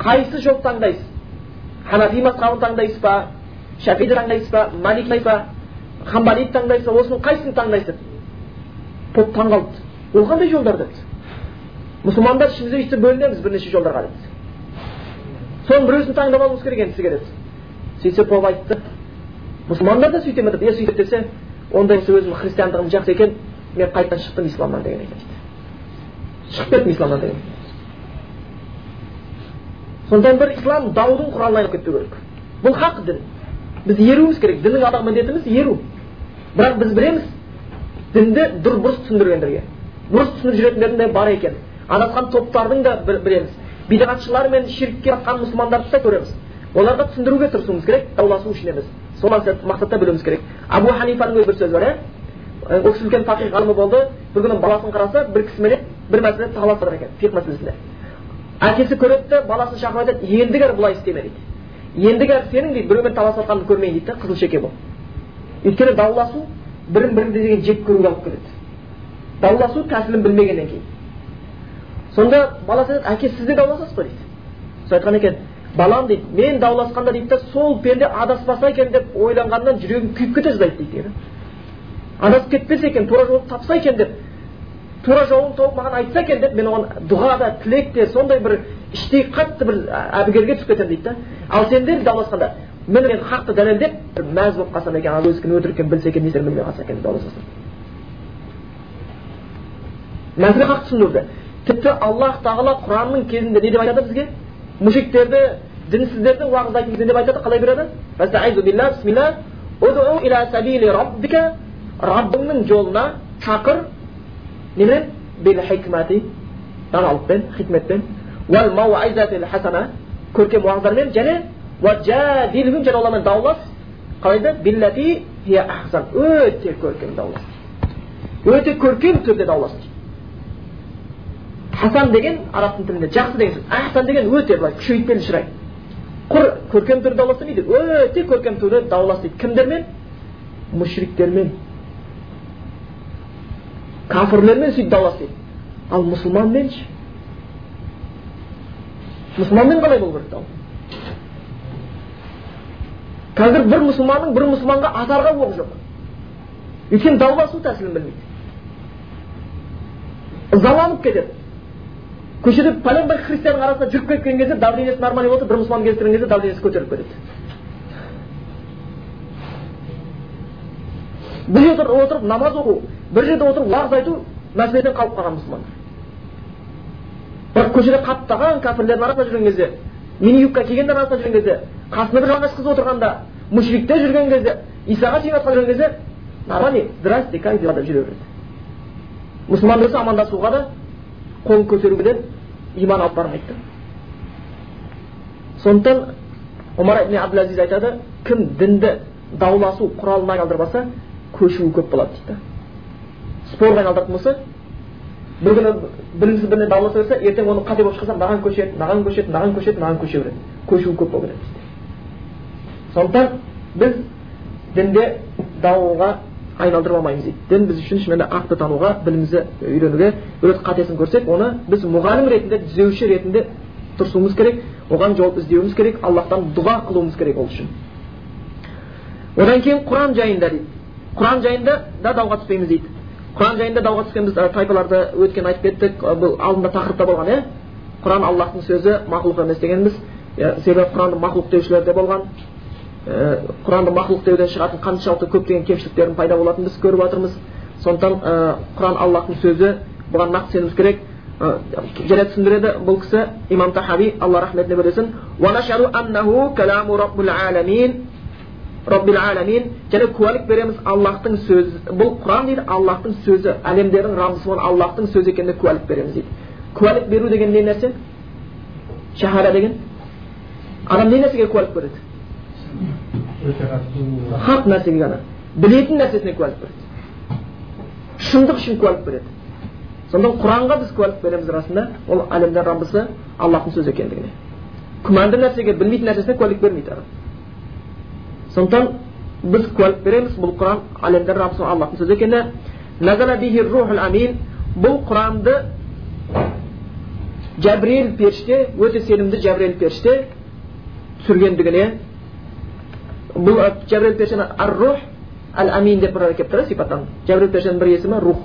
қайсы жол таңдайсыз? Ханафи мазхабын таңдайсыз ба? Шафии таңдайсыз ба? Малики ба? Хамбали таңдайсыз ба? Осының қайсысын таңдайсыз? Поп таңғалды. Ол қандай жолдар деді? Мұсылмандар ішімізде үште бөлінеміз бірнеше жолдарға деді. Соның біреусін таңдап алуымыз керек екен сізге деді. Сөйтсе поп айтты. Мұсылмандар да сөйтемеді деп. Сөйтіп десе, онда өзім христиандығым жақсы екен. Мен қайтадан шықтым исламнан деген екен. Шығып кеттім исламнан деген. Сондан бір ислам даудың құралына айналып кетті көрік. Бұл хақ дін. Біз еруіміз керек. Діннің адағы міндетіміз еру. Бірақ біз білеміз, дінді дұрыс түсіндіргендерге. Дұрыс түсініп жүретіндердің де бар екен. Адасқан топтардың да білеміз. Бидағатшылар мен ширкке батқан мұсылмандарды да көреміз. Оларға түсіндіруге тырысуымыз керек, дауласу үшін емес. Сол мақсатта білуіміз керек. Абу Ханифаның бір сөзі бар, ол кісі үлкен фақих ғалымы болды. Бір күні баласын қараса, бір кісімен бір мәселе таласып жатыр екен, фиқ мәселесінде. Әкесі көреді, баласын шақырып айтады, ендігәрі бұлай істеме дейді. Ендігәрі сенің дейді, біреумен таласып жатқаныңды көрмейін дейді, қызылшеке бол. Өйткені дауласу бірін-бірін деген жек көруге алып келеді. Дауласу тәсілін білмегеннен кейін. Сонда баласы айтады, әке сіз де дауласасыз ба дейді. Сол айтқан екен, балам дейді, мен дауласқанда дейді, сол пенде адаспаса екен деп ойланғаннан жүрегім күйіп кете жаздайды дейді. Адасып кетпесе екен, тура жолын тапса екен деп, тура жолын тауып маған айтса екен деп, мен оған дұғада, тілекте, сондай бір іштей қатты бір әбігерге түсіп кетем дейді. Ал сендер дауласқанда, мен хақты дәлелдеп, мәз болып қалсам екен, ал өзі кім өтірік екенін білсе екен, несін білмей қалса екен, дауласасың. Мәселе хақ түсіндірді. Тіпті Аллах тағала Құранның кезінде не деп айтады бізге? Мушриктерді, дінсіздерді уағыздайтын кезінде айтады, қалай береді? Фастаизу биллах, бисмиллах, удъу иля сабили раббика. Раббыңның жолына шақыр, немен? Бел хикмәти, даналықпен, хикметпен, уәл мауайзатил хасана, көркем уағыздармен, және уәджадилгім, және оламен даулас, қалайды, биллати хия ахсан, өте көркем даулас. Өте көркем түрде даулас. Хасан деген арабтың тілінде, жақсы деген сөз, ахсан деген өте былай, күшейтпен шырай. Құр көркем түрде дауласы дейді, өте көркем түрде даулас дейді. Кімдермен? Мушриктермен. Кафірлермен сөйтіп дауласты. Ал мұсылманмен ше? Мұсылманмен қалай болу керек дау? Қазір бір мұсылманның бір мұсылманға атарға орын жоқ. Өйткені далбасу тәсілін білмейді. Ызаланып кетеді. Көшеде пәленбай христиан арасында жүріп кеткен кезде давлениесі нормаль болды, бір мұсылман кездестірген кезде давлениесі көтеріліп кетеді. Бір жерде отырып намаз оқу, бір жерде отырып уағыз айту мәселеден қалып қалған мұсылмандар. Бірақ көшеде қаптаған кәпірлердің арасында жүрген кезде, миниюкка келгендер арасында жүрген кезде, қасында бір жалғыз қыз отырғанда, мүшриктер жүрген кезде, Исаға шейін атқан жүрген кезде, нарани, здрасте, как дела деп жүре береді. Мұсылмандарды амандасуға да қол көтеруге иман алып бармайды. Сондан Умар ибн Абдул-Азиз айтады, кім дінді дауласу құралына айналдырбаса, көшуі көп болады дейді. Спорға айналдыратын болса, бүгін біріміз біріне дауласа берсе, ертең оны қате болып шықса, маған көшеді береді. Көшуі көп болады дейді. Сондан біз дінде дауға айналдырып алмаймыз дейді. Дін біз үшін шынымен ақты тануға, білімізді үйренуге, өз қатесін көрсек, оны біз мұғалім ретінде, түзеуші ретінде тұрсуымыз керек, оған жауап іздеуіміз керек, Аллаһтан дұға қылуымыз керек ол үшін. Одан кейін Құран жайында дейді. Құран жайында да дауға түспейміз дейді. Құран жайында дауға түскен біз тайпаларда өткен айтып кеттік, бұл алдында тақырыпта болған, Құран Аллаһтың сөзі, мақұлық емес дегеніміз, себебі Құранды мақұлық деушілер де болған. Құранды мақұлық деуден шығатын қаншалықты көптеген кемшіліктердің пайда болатынын біз көріп отырмыз. Сондықтан Құран Аллаһтың сөзі, бұған нақты сеніміз керек. Жария түсіндіреді бұл кісі Имам Тахауи, Алла рахметіне берсін. Ва нашаду аннаху каламу Раббил аламин. Және куәлік береміз Аллаһтың сөзі. Бұл Құран дейді, Аллаһтың сөзі, әлемдердің Раббысы болған Аллаһтың сөзі екеніне куәлік береміз дейді. Куәлік беру деген не нәрсе? Шахада деген. Адам не нәрсеге куәлік береді? Хақ нәрсеге ғана. Білетін нәрсесіне куәлік береді. Шындық үшін куәлік береді. Сонда Құранға біз куәлік береміз расында, ол әлемдер Раббысы Аллаһтың сөзі екендігіне. Күмәнді нәрсеге, білмейтін нәрсесіне куәлік бермейді адам. Сондықтан біз куәлік береміз, бұл Құран әлемдер Раббысы Аллаһтың сөзі екеніне. Назала бихи рухул амин. Бұл Құранды Жабрил періште, өте сенімді Жабрил періште түсіргендігіне. Бұл Жабрил періштені ар-рух ал-амин деп бір кептірі сипаттан. Жабрил періштенің бір есімі рух.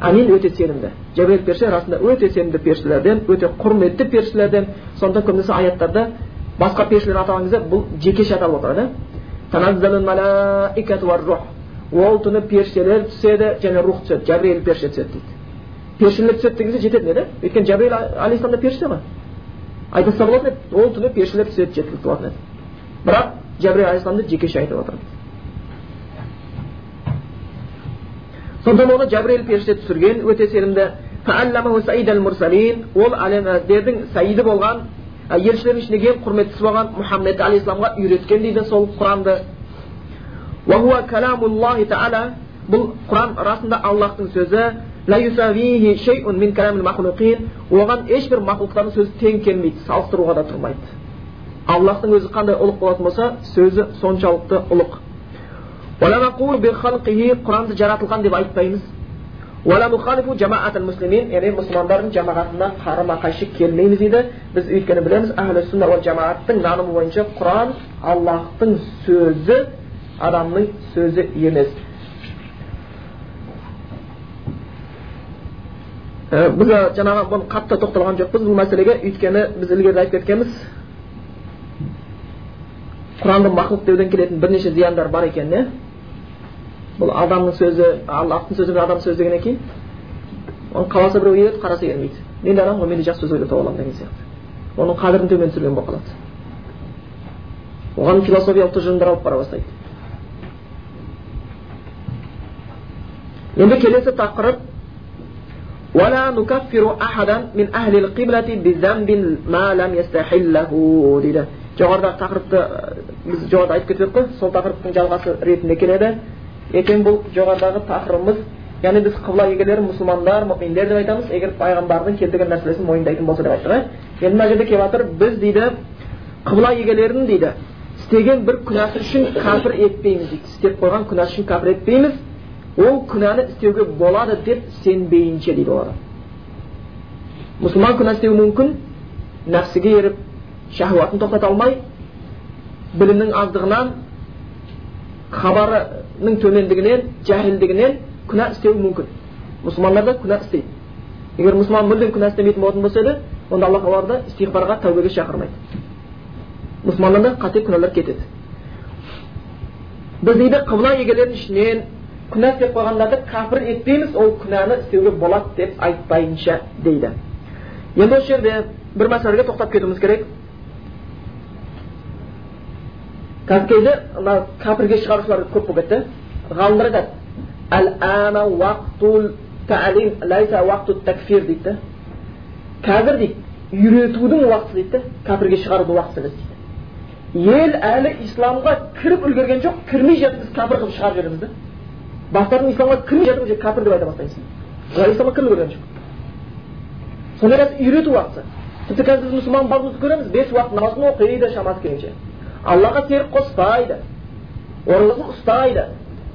Амин өте сенімді. Жабрил періште расында өте сенімді періштелерден, өте құрметті періштелерден. Сонда көбінесе аяттарда басқа періштелер атаған кезде бұл жекеше аталып отырады. Таназзалул малаикату вар-рух. Ол түні періштелер түседі және рух түседі. Жабрил періште түседі дейді. Періштелер түседі дегенде жетеді не? Өйткені Жабрил алейхиссалам да періште ғой. Айтылса болады, ол түні періштелер түседі жеткілікті болады. Бірақ Жабрил алейхиссаламды жекеше айтып отырды. Сондықтан оны Жабрил періште түсірген өте сенімді. Фаалламаху саидал мурсалин. Ол әлемдердің саиды болған, елшілердің ішіндегі ең құрметтісі болған Мұхаммед алейхиссаламға үйреткен дейді сол Құранды. Уа хуа каламуллахи тааля. Бұл Құран расында Аллаһтың сөзі. Ла юсавихи шайун мин каламил махлукин. Оған ешбір махлуктардың сөзі тең келмейді, салыстыруға да тұрмайды. Аллаһтың өзі қандай ұлық болатын болса, сөзі соншалықты ұлық. Уала нақул би халқихи. Құранды жаратылған деп айтпаймыз. Уала мухалифу жамаатул муслимин. Яғни мұсылмандардың жамағатына қарама-қайшы келмейміз дейді. Біз өйткені білеміз, ахлус-сунна уал жамааттың нанымы бойынша Құран Аллаһтың сөзі, адамның сөзі емес. Біз жаңағы бұны қатты тоқталған жоқпыз бұл мәселеге, өйткені біз ілгері айтып кеткенбіз. Құранды мақұлық деуден келетін бірнеше зияндар бар екеніне. Бұл адамның сөзі, Аллаһтың сөзі, адам сөзі дегеннен кейін, оны қаласа біреу үйрет, қараса үйренбейді. Мен де адам ғой, мен де жақсы сөз ойлап таба аламын деген сияқты. Оның қадірін төмен түсірген болып қалады. Оған философиялық тұжырымдар алып бара бастайды. Енді келесі тақырып وَلَا نُكَفِّرُ أَحَدًا مِنْ أَهْلِ الْقِبْلَةِ بِذَنْبٍ مَا لَمْ يَسْتَحِلَّهُ дейді. Жоғарыдағы тақырыпты біз жоғарыда айтып кетіп қой, сол тақырыптың жалғасы ретінде келеді. Екен бұл жоғарыдағы тақырыбымыз, яғни біз қыбла егерлер, мұсылмандар, мүминдер деп айтамыз, егер пайғамбардың келтірген нәрселерін мойындайтын болса деп айтты. Енді мына жерде келіп отыр, біз дейді, қыбла егерлерін дейді, істеген бір күнәсі үшін кәпір етпейміз дейді. Істеп қойған күнәсі үшін кәпір етпейміз. Ол күнәні істеуге болады деп сенбейінше дейді олар. Мұсылман күнә істеуі мүмкін, нәпсіге еріп шахуатын тоқтата алмай, білімнің аздығынан хабарының төмендігінен, жахилдігінен күнә істеу мүмкін. Мұсылмандар да күнә істейді. Егер мұсылман мүлдем күнә істемейтін болатын болса еді, онда Аллах оларды истихбарға, тәубеге шақырмайды. Мұсылмандардан қате күнәлер кетеді. Біз дейді қыбла егелерінің ішінен күнә істеп қойғандарды кәпір етпейміз, ол күнәні істеуге болады деп айтпайынша дейді. Енді осы жерде бір мәселеге тоқтап кетуіміз керек. Қазіргі кәпірге шығарушылар көп болып кетті. Ғалымдар айтады: "Әл-ана уақтул тәлим, лайса уақтут такфир" дейді. Қазір дейді, үйретудің уақыты дейді, кәпірге шығарудың уақыты емес дейді. Ел әлі исламға кіріп үлгерген жоқ, кірмей жатып біз кәпір қылып шығарып жібереміз де. Бастардан исламға кірмей жатып біз кәпір деп айта бастайсың. Олар исламға кіріп үлгерген жоқ. Сонда біз үйрету уақыты. Тіпті қазір біз мұсылман балаларды көреміз, 5 уақыт намазын оқиды шамасы келгенше. Аллаға серік қоспайды, оразаны ұстайды.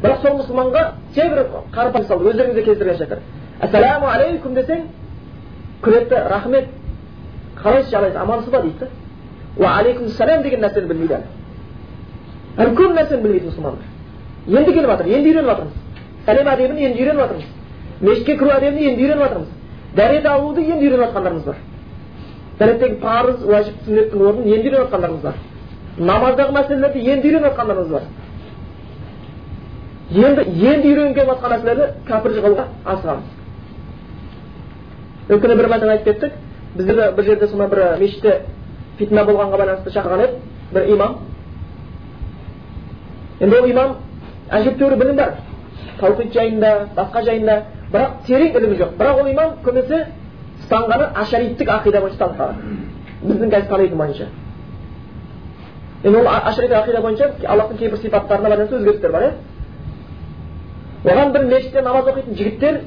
Бірақ сол мұсылманға тебір қарапайым салды, өздеріңізді кездірген шәкір. Ассаламу алейкум десең, күретті, рахмет, қалайсыз жағдайсыз, амансы ба дейді. Уа алейкум салам деген нәрсені білмейді. Әр көп нәрсені білмейді мұсылмандар. Енді келіп жатыр, енді үйреніп жатырмыз. Сәлем әдебін енді үйреніп жатырмыз. Мешітке кіру әдебін енді үйреніп жатырмыз. Дәрет алуды енді үйреніп жатқандарымыз бар. Дәреттегі парыз, уажип, сүннеттің орнын енді үйреніп жатқандарымыз бар. Намаздағы мәселелерді енді үйреніп жатқандарымыз бар. Енді үйренген жатқан нәрселерді кәпір жығылға асығамыз. Өткені бір мәселені айтып кеттік. Бізді де бір жерде сонда бір мешітте фитна болғанға байланысты шақырған еді, бір имам. Енді ол имам әжептәуір білім бар. Таухид жайында, басқа жайында, бірақ терең білімі жоқ. Бірақ ол имам көбісі ұстанғаны ашариттік ақида бойынша ұстанған. Біздің қазір танитын бойынша. Енді ол ашариттік ақида бойынша Аллаһтың кейбір сипаттарына байланысты өзгерістер бар, иә? Оған бір мешітте намаз оқитын жігіттер,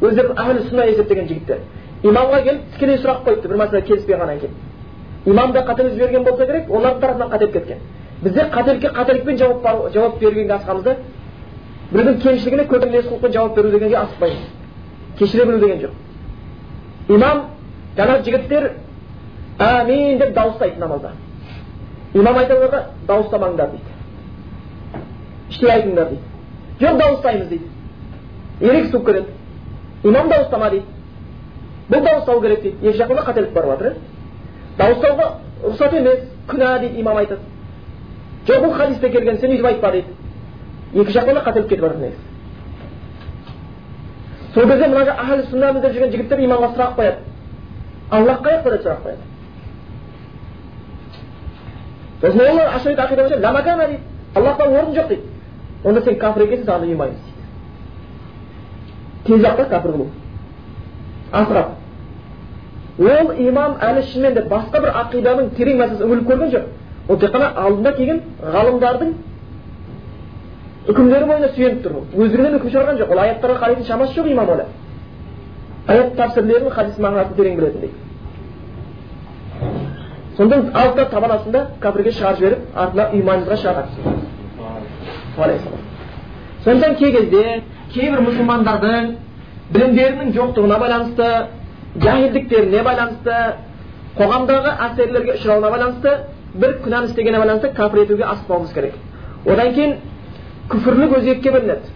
өздерін ахл сүнна есептеген жігіттер, имамға келіп тікелей сұрақ қойыпты, бір мәселе келіспей қалғаннан кейін. Имам да қатеп жіберген болса керек, олардың тарапынан қатеп кеткен. Біздер қателікке қателікпен жауап бергенге асығамыз. Біреудің кемшілігіне көбінесе құлқын жауап беру дегенге асықпаймыз. Кешіре білу деген жоқ. Имам жаңа жігіттер "Амин" деп дауыстайды намазда. Имам айтқандарға дауыстамаңдар дейді. Іштей айтыңдар дейді. Жоқ, дауыстаймыз дейді. Ерек суып көреді. Имам дауыстама дейді. Бұл дауыстау керек дейді. Екі жақында қателік бар батыр. Дауыстауға рұқсат емес, күнә дейді имам айтады. Жоқ, бұл хадисте келген, сен өйтіп айтпа дейді. Екі жақында қателік кетіп жатыр негізі. Сол кезде мына ахл сүннамыз деп жүрген жігіттер имамға сұрақ қояды. Аллахқа яқпайды сұрақ қояды. Сосын олар ашайт ақида бойынша ламакана дейді. Аллахтан орын жоқ дейді. Онда сен кәпір екенсің, саған ұйымаймыз дейді. Тез жақта кәпір қылу. Асырап. Ол имам әлі шынымен де басқа бір ақиданың терең мәселесі үңіліп көрген жоқ. Ол тек қана алдында келген ғалымдардың үкімдері бойына сүйеніп тұр. Өздігінен үкім шығарған жоқ. Ол аяттарға қарайтын шамасы жоқ имам әлі. Аят тәпсірлерін, хадис мағынасын терең білетін дейді. Сондан алып та табан астында кәпірге шығарып жіберіп, артына иманымызға шығарады. Сондан кей кезде кейбір мұсылмандардың білімдерінің жоқтығына байланысты, жаһилдіктеріне байланысты, қоғамдағы әсерлерге ұшырауына байланысты, бір күнәні істегеніне байланысты кәпір етуге асықпауымыз керек. Одан кейін күфірлік өзі екіге бөлінеді.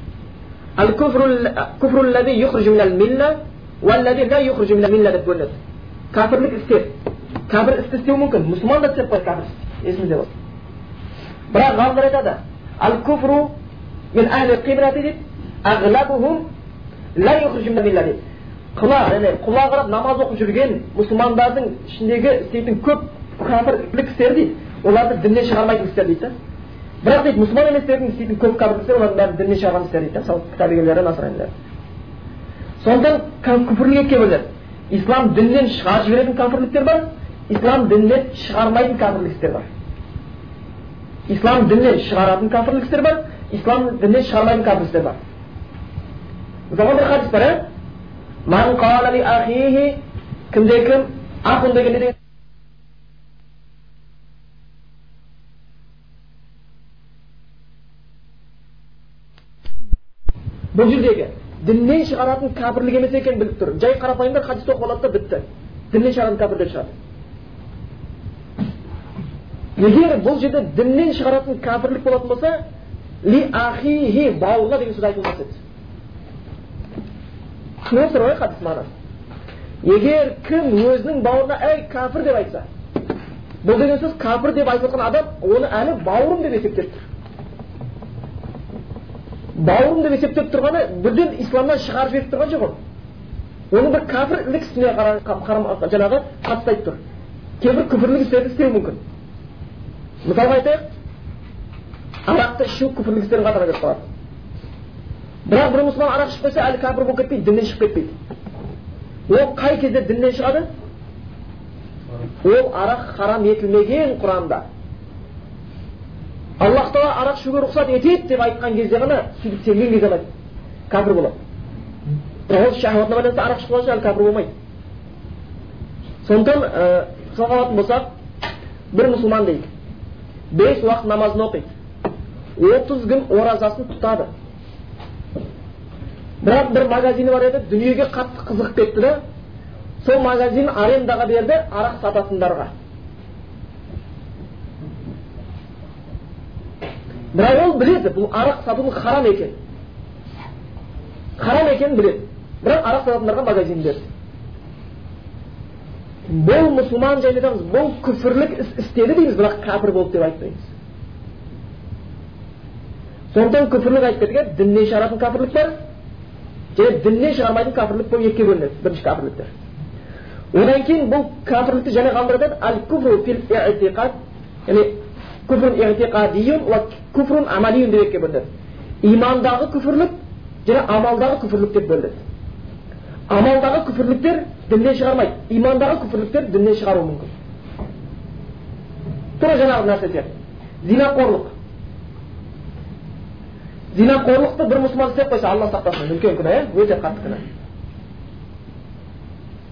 Әл-күфру ләзі юхржу минәл милла, уәлләзі лә юхржу минәл милла деп бөлінеді. Кәпірлік істер. Кәпір істі істеу мүмкін. Мұсылман да істеп қой кәпір істі. Есімізде болсын. Бірақ ғалымдар айтады: "Ал-куфру мин ахли қибнати, агълабухум ла юхржу мин миллати". Құла, яғни құла қарап намаз оқып жүрген мұсылмандардың ішіндегі істейтін көп кәпірлік істер дейді. Оларды діннен шығармайтын істер дейді. Бірақ дейді, мұсылман еместердің істейтін көп кәпірлік істер, оларды діннен шығарған істер дейді. Мысалы, кітабилерді, насранилерді. Сондан кәпірлікке келеді. Ислам діннен шығарып жіберетін кәпірліктер бар. Ислам діннен шығармайтын кәпірліктер бар. Ислам діннен шығаратын кәпірліктер бар. Ислам діннен шығармайтын кәпірліктер бар. Мысалы бір хадис бар, "Ман қала ли ахихи", кімде-кім ахун деген не деген бұл жердегі діннен шығаратын кәпірлік емес екенін біліп тұр. Жай қарапайымдар хадис оқып алады да бітті. Діннен шығаратын кәпір деп шығады. Егер бұл жерде діннен шығаратын кәпірлік болатын болса, Ли ахихи бауына деген сөз айтылмас еді. Құнын сұрай қадыс мағынан. Егер кім өзінің бауырына әй кәпір деп айтса, бұл деген сөз кәпір деп айтылған адам оны әлі бауырым деп есептеп тұр. Бауырым деп есептеп тұрғаны бірден исламнан шығарып жіберіп тұрған жоқ. Оның бір кәпірлік ісіне жаңағы қатыстайып тұр. Кейбір күпірлік істерді істеу мүмкін. Мысалға айтайық, арақты ішу күпірлік істерін қатарға деп қалады. Бірақ бір мұсылман арақ ішіп қойса, әлі кәпір болып кетпейді, діннен шығып кетпейді. Ол қай кезде діннен шығады? Ол арақ харам етілмеген Құранда. Аллах Тағала арақ ішуге рұқсат етеді деп айтқан кезде ғана, сөйтіп сенген кезде ғана кәпір болады. Бірақ ол шахватына байланысты арақ ішіп қалса, әлі кәпір болмайды. Сондықтан салғалатын болсақ, бір мұсылман дейді, 5 уақыт намазын оқиды, 30 күн оразасын тұтады. Бірақ бір магазині бар еді, дүниеге қатты қызық кетті де, сол магазин арендаға берді арақ сататындарға. Бірақ ол біледі, бұл арақ сатудың харам екен. Харам екенін біледі. Бірақ арақ сататындарға магазин берді. Бұл мұсылман жайлы дамыз, бұл күфірлік істеді дейміз, бірақ кәпір болды деп айтпаймыз. Сондықтан күфірлік айтып кеткен, діннен шығаратын кәпірлік бар, және діннен шығармайтын кәпірлік болып екіге бөлінеді, бірінші кәпірліктер. Одан кейін бұл кәпірлікті және қалдырады ал-куфру фил-иътиқад, яғни куфрун иътиқадийюн уа куфрун амалийюн деп екіге бөлінеді. Имандағы күфірлік және амалдағы күфірлік деп бөлінеді. Амалдағы күпірліктер діннен шығармайды. Имандағы күпірліктер діннен шығару мүмкін. Тұра жаңағы нәрсетер. Зинақорлық. Зинақорлықты бір мұсылман істеп қойса, Алла сақтасын, үлкен күнә, өте қатты күнә.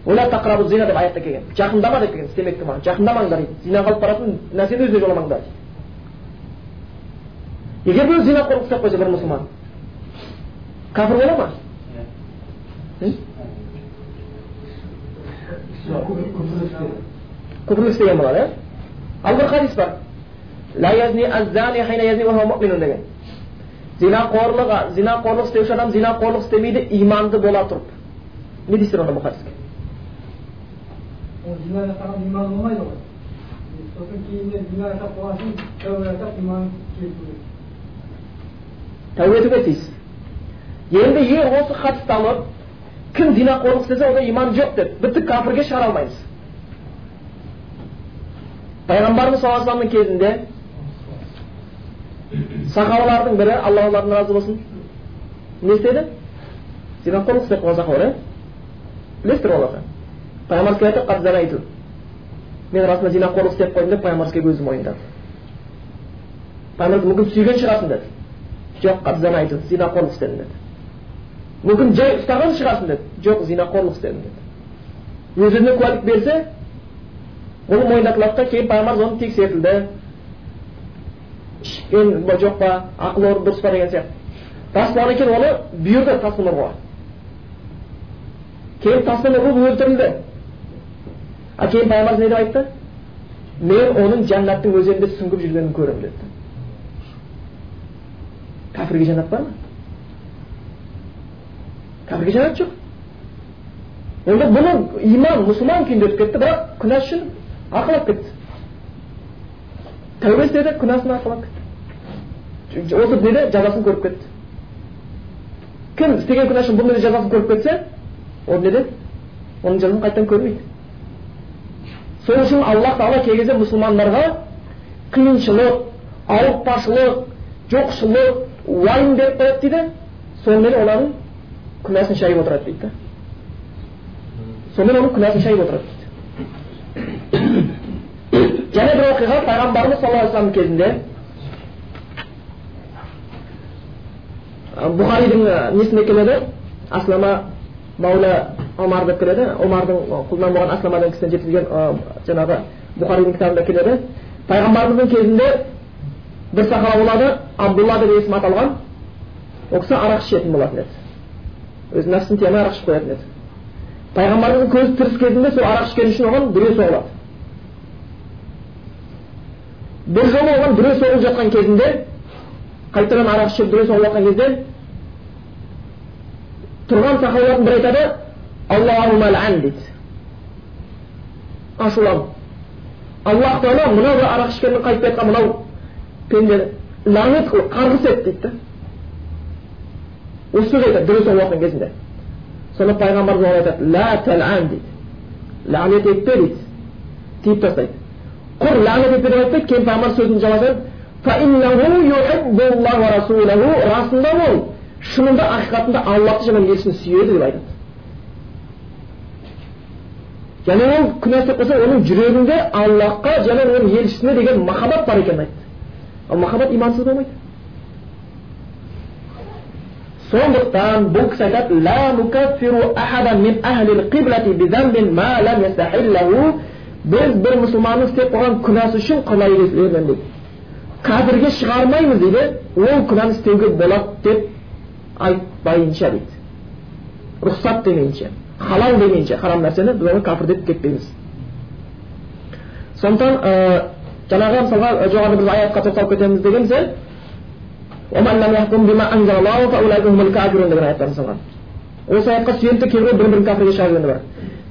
Ола тақрабу зина деп аятта келген. Жақындама деп келген, істемекті маған. Жақындамаңдар дейді. Зина қалып баратын нәрсені өзіне жоламаңдар. Егер бұл зинақорлық істеп қойса бір мұсылман, кәпір бола ма? Күпірлік істеген болады, ә? Ал бір хадис бар. Ла язни аз-зани хайна язни уа хуа муъминун деген. Зинақорлық істеуші адам зинақорлық істемейді, иманды бола тұрып. Не дейсің онда бұл хадиске? Ол зинаны саған иман болмайды ғой. Сосын кейіннен зина жасап боласың, тәубе жасап иман келтіреді. Тәубе етуге тиіс. Енді осы хадис танып кім зинақорлық істесе, ода иман жоқ деп, бітті кәпірге шығара алмаймыз. Пайғамбарымыз саллаллаху алейхи ва саллямның кезінде сахабалардың бірі, Алла олардан разы болсын, не істеді? Зинақорлық істеп қойған сахабалар, ә? Білесіздер оларды. Пайғамбарымыз айтты: «Қад занайту». Мен расында зинақорлық істеп қойдым деп Пайғамбарымыз өзі мойындады. Пайғамбарымыз мүмкін сүйген шығарсың деді. Жоқ, «Қад занайту», зинақорлық істедім деді. Мүмкін жай ұстаған шығасын деді. Жоқ, зинақорлық істедім деді. Өзіне куәлік берсе, ол мойындатылады, кейін Пайғамбар оны тексерілді. Ішкен ба, жоқ па, ақыл орны дұрыс па деген сияқты. Таспаған екен, оны бұйырды таспан ұрға. Кейін таспан ұрып өлтірілді. А кейін Пайғамбар не деп айтты? Мен оның жәннаттың өзенінде сүңгіп жүргенін көрем деді. Кәпірге жәннат бар ма? Кәпірге жанат жоқ. Енді бұны иман, мұсылман күйінде өтіп кетті, бірақ күнәс үшін ақылап кетті. Тәубе істеді, күнәсін ақылап кетті. Осы дүниеде жазасын көріп кетті. Кім істеген күнәс үшін бұл дүниеде жазасын көріп кетсе, ол дүниеде оның жазасын қайтадан көрмейді. Сол үшін Аллах Тағала кей кезде мұсылмандарға қиыншылық, ауыртпашылық, жоқшылық, уайым беріп қойып дейді, сонымен олардың күнәсін шайып отырады дейді. Сонымен оның күнәсін шайып отырады дейді. Және бір оқиға Пайғамбарымыз саллаллаху алейхи вассалам кезінде Бұхаридің несіне келеді? Аслама Маула Омар деп келеді. Омардың құлынан болған Асламадан кісіден жетілген жаңағы Бұхаридің кітабында келеді. Пайғамбарымыздың кезінде бір сахаба болады, Абдулла деп есімі аталған. Ол кісі арақ ішетін болатын еді. Өз нәпсін тияна арақ ішіп қоятын еді. Пайғамбарымыздың көзі тіріс кезінде сол арақ ішкен үшін оған біреу соғылады. Бір жолы оған біреу соғылып жатқан кезінде қайтадан арақ ішіп дүре саулаған кезде тұрған сахабалардың бірі айтады: Аллаһумма лән дейді. Ашуланып, Аллаһ тағала мынау арақ ішкеннің қайтып айтқан мынау пендені лағнат қылып қарғыс ет дейді. Осы сөз айтады дүре саулаған кезінде. Сонда пайғамбарымыз айтады: Лә тәлән дейді. Лағнат етпе дейді. Тиіп тастайды. Құр лағнат етпе деп айтпайды. Кейін пайғамбар сөзін жалғастырып: فَإِنَّهُ يُحِبُّ اللَّهَ وَرَسُولَهُ. Расында ол шынында ақиқатында Аллаһты және елшісін сүйеді деп айтады. Және ол күнәсі болса, оның жүрегінде Аллаһқа және оның елшісіне деген махаббат бар екенін айтты. Ал махаббат имансыз болмайды. Сондықтан бұл кісі айтады: «Ла нукаффиру ахадан мин ахлил қиблати бизамбин ма лам ястахиллаху». Біз бір мұсылманның істеп қойған күнәсі үшін қылмаймыз дейді. Кәпірге шығармаймыз дейді. Ол күнәні істеуге болады деп айтпайынша дейді. Рұқсат демейінше, халал демейінше харам нәрсені біз оны кәпір деп кетпейміз. Сондықтан жаңағы мысалға жоғарыда біз аятқа тоқталып кетеміз дегенімізде وَمَنْ لَمْ يَحْكُمْ بِمَا أَنْزَلَ اللَّهُ فَأُولَٰئِكَ هُمُ الْكَافِرُونَ деген аяттар мысалға. Осы аятқа сүйеніп кейбіреу бір-бірін кәпірге шығарғаны бар.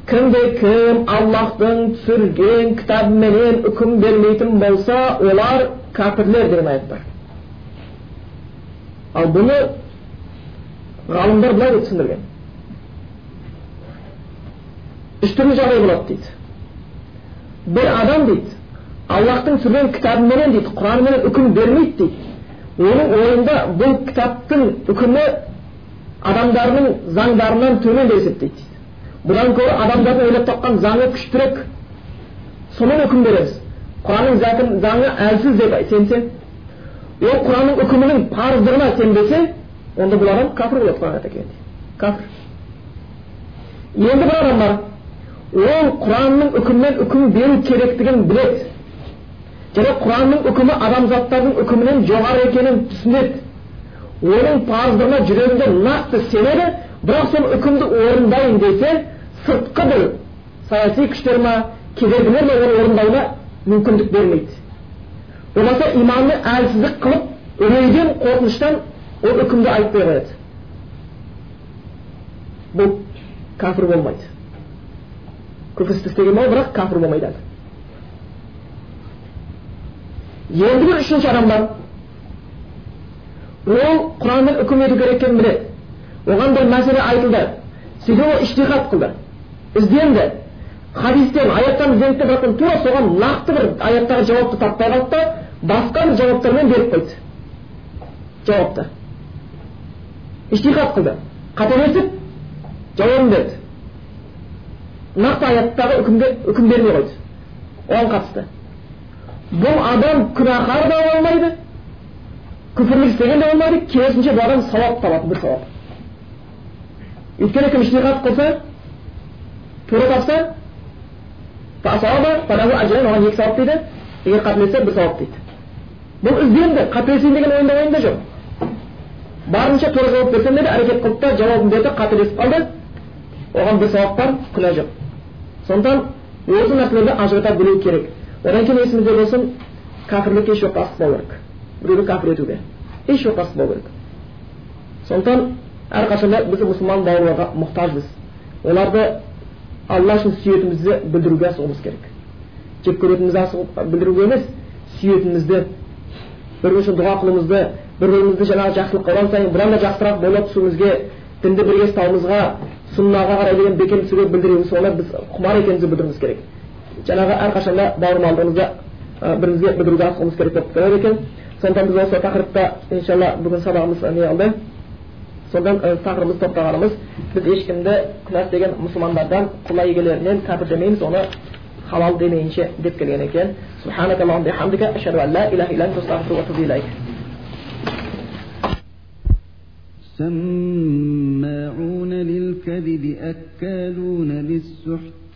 Кімде-кім Аллаһтың түсірген кітабыменен үкім бермейтін болса, олар кәпірлер деген аят бар. Ал бұны ғалымдар былай деп түсіндірген. Үш түрлі жағдай болады дейді. Бір адам дейді, Аллаһтың түсірген кітабыменен дейді, Құранменен үкім бермейді дейді. Оның ойында бұл кітаптың үкімі адамдардың заңдарынан төмен деп есептейді. Бұдан көрі адамдардың ойлап тапқан заңы күштірек, соның үкім береміз. Құранның заңы әлсіз деп сенсе, ол Құранның үкімінің парыздығына сенбесе, онда бұл адам кәпір болып қалады екен. Кәпір. Енді бір адам бар, ол Құранның үкімінен үкім беру керектігін біледі. Және Құранның үкімі адамзаттардың үкімінен жоғары екенін түсінеді. Оның парыздығына жүрегінде нақты сенеді, бірақ сол үкімді орындайын десе, сыртқы бір саяси күштер ме, кедергілер ме оны орындауына мүмкіндік бермейді. Болмаса иманды әлсіздік қылып, үрейден, қорқыныштан ол үкімді айтпай қояды. Бұл кәпір болмайды. Күпірсіз істеген ол, бірақ кәпір болмайды. Енді бір үшінші адам бар. Ол Құранмен үкім ету керек екенін біледі. Оған бір мәселе айтылды. Сөйтіп ол иштихат қылды. Ізденді. Хадистен, аяттан ізденді, бірақ тура соған нақты бір аяттағы жауапты таппай қалды, басқа жауаптармен беріп қойды. Жауапты. Иштихат қылды. Қателесіп жауабын берді. Нақты аяттағы үкім бермей қойды. Оған қатысты. Бұл адам күнәһар да болмайды, күпірлік істеген де болмайды, керісінше бұл адам сауап табады, бір сауап. Өйткені кім иштихат қылса, тура тапса, фасауаба, фалаху ажран, оған екі сауап дейді, егер қателессе бір сауап дейді. Бұл ізденді, қателесейін деген ойында жоқ. Барынша тура жауап берсем деді, әрекет қылып та жауабын берді, қателесіп қалды, оған бір сауап бар, күнә жоқ. Сондықтан осы нәрселерді ажырата білу керек. Одан кейін есімізде болсын, кәпірлікке еш уақытта асып болу керек. Біреуді кәпір етуге еш уақытта асып болу керек. Сондықтан әрқашанда біз мұсылман бауырларға мұқтажбыз. Оларды Алла үшін сүйетімізді білдіруге асығуымыз керек. Жек көретімізді асығып білдіруге емес, сүйетімізді, бір-біріміз үшін дұға қылуымызды, бір-бірімізді жаңағы жақсылыққа одан сайын бұдан да жақсырақ бола түсуімізге, дінді бірге ұстауымызға, сүннаға қарай деген бекемдігімізді білдіруіміз, оны біз құмар екенімізді білдіруіміз керек. Жаңағы әрқашанда бауырмалдығымызды бірімізге білдіруге асығымыз керек болып келеді екен. Сондықтан біз осы тақырыпта иншалла бүгін сабағымыз алды. Сондан тақырыбымыз тоқтағанымыз, біз ешкімді күнәһ деген мұсылмандардан, құлай егелерінен кәпір демейміз, оны халал демейінше деп келген екен. Субханакаллахумма ва бихамдика, ашһаду ан ла иляха илля анта, астағфирука ва атубу илайк. سماعون للكذب أكالون للسحت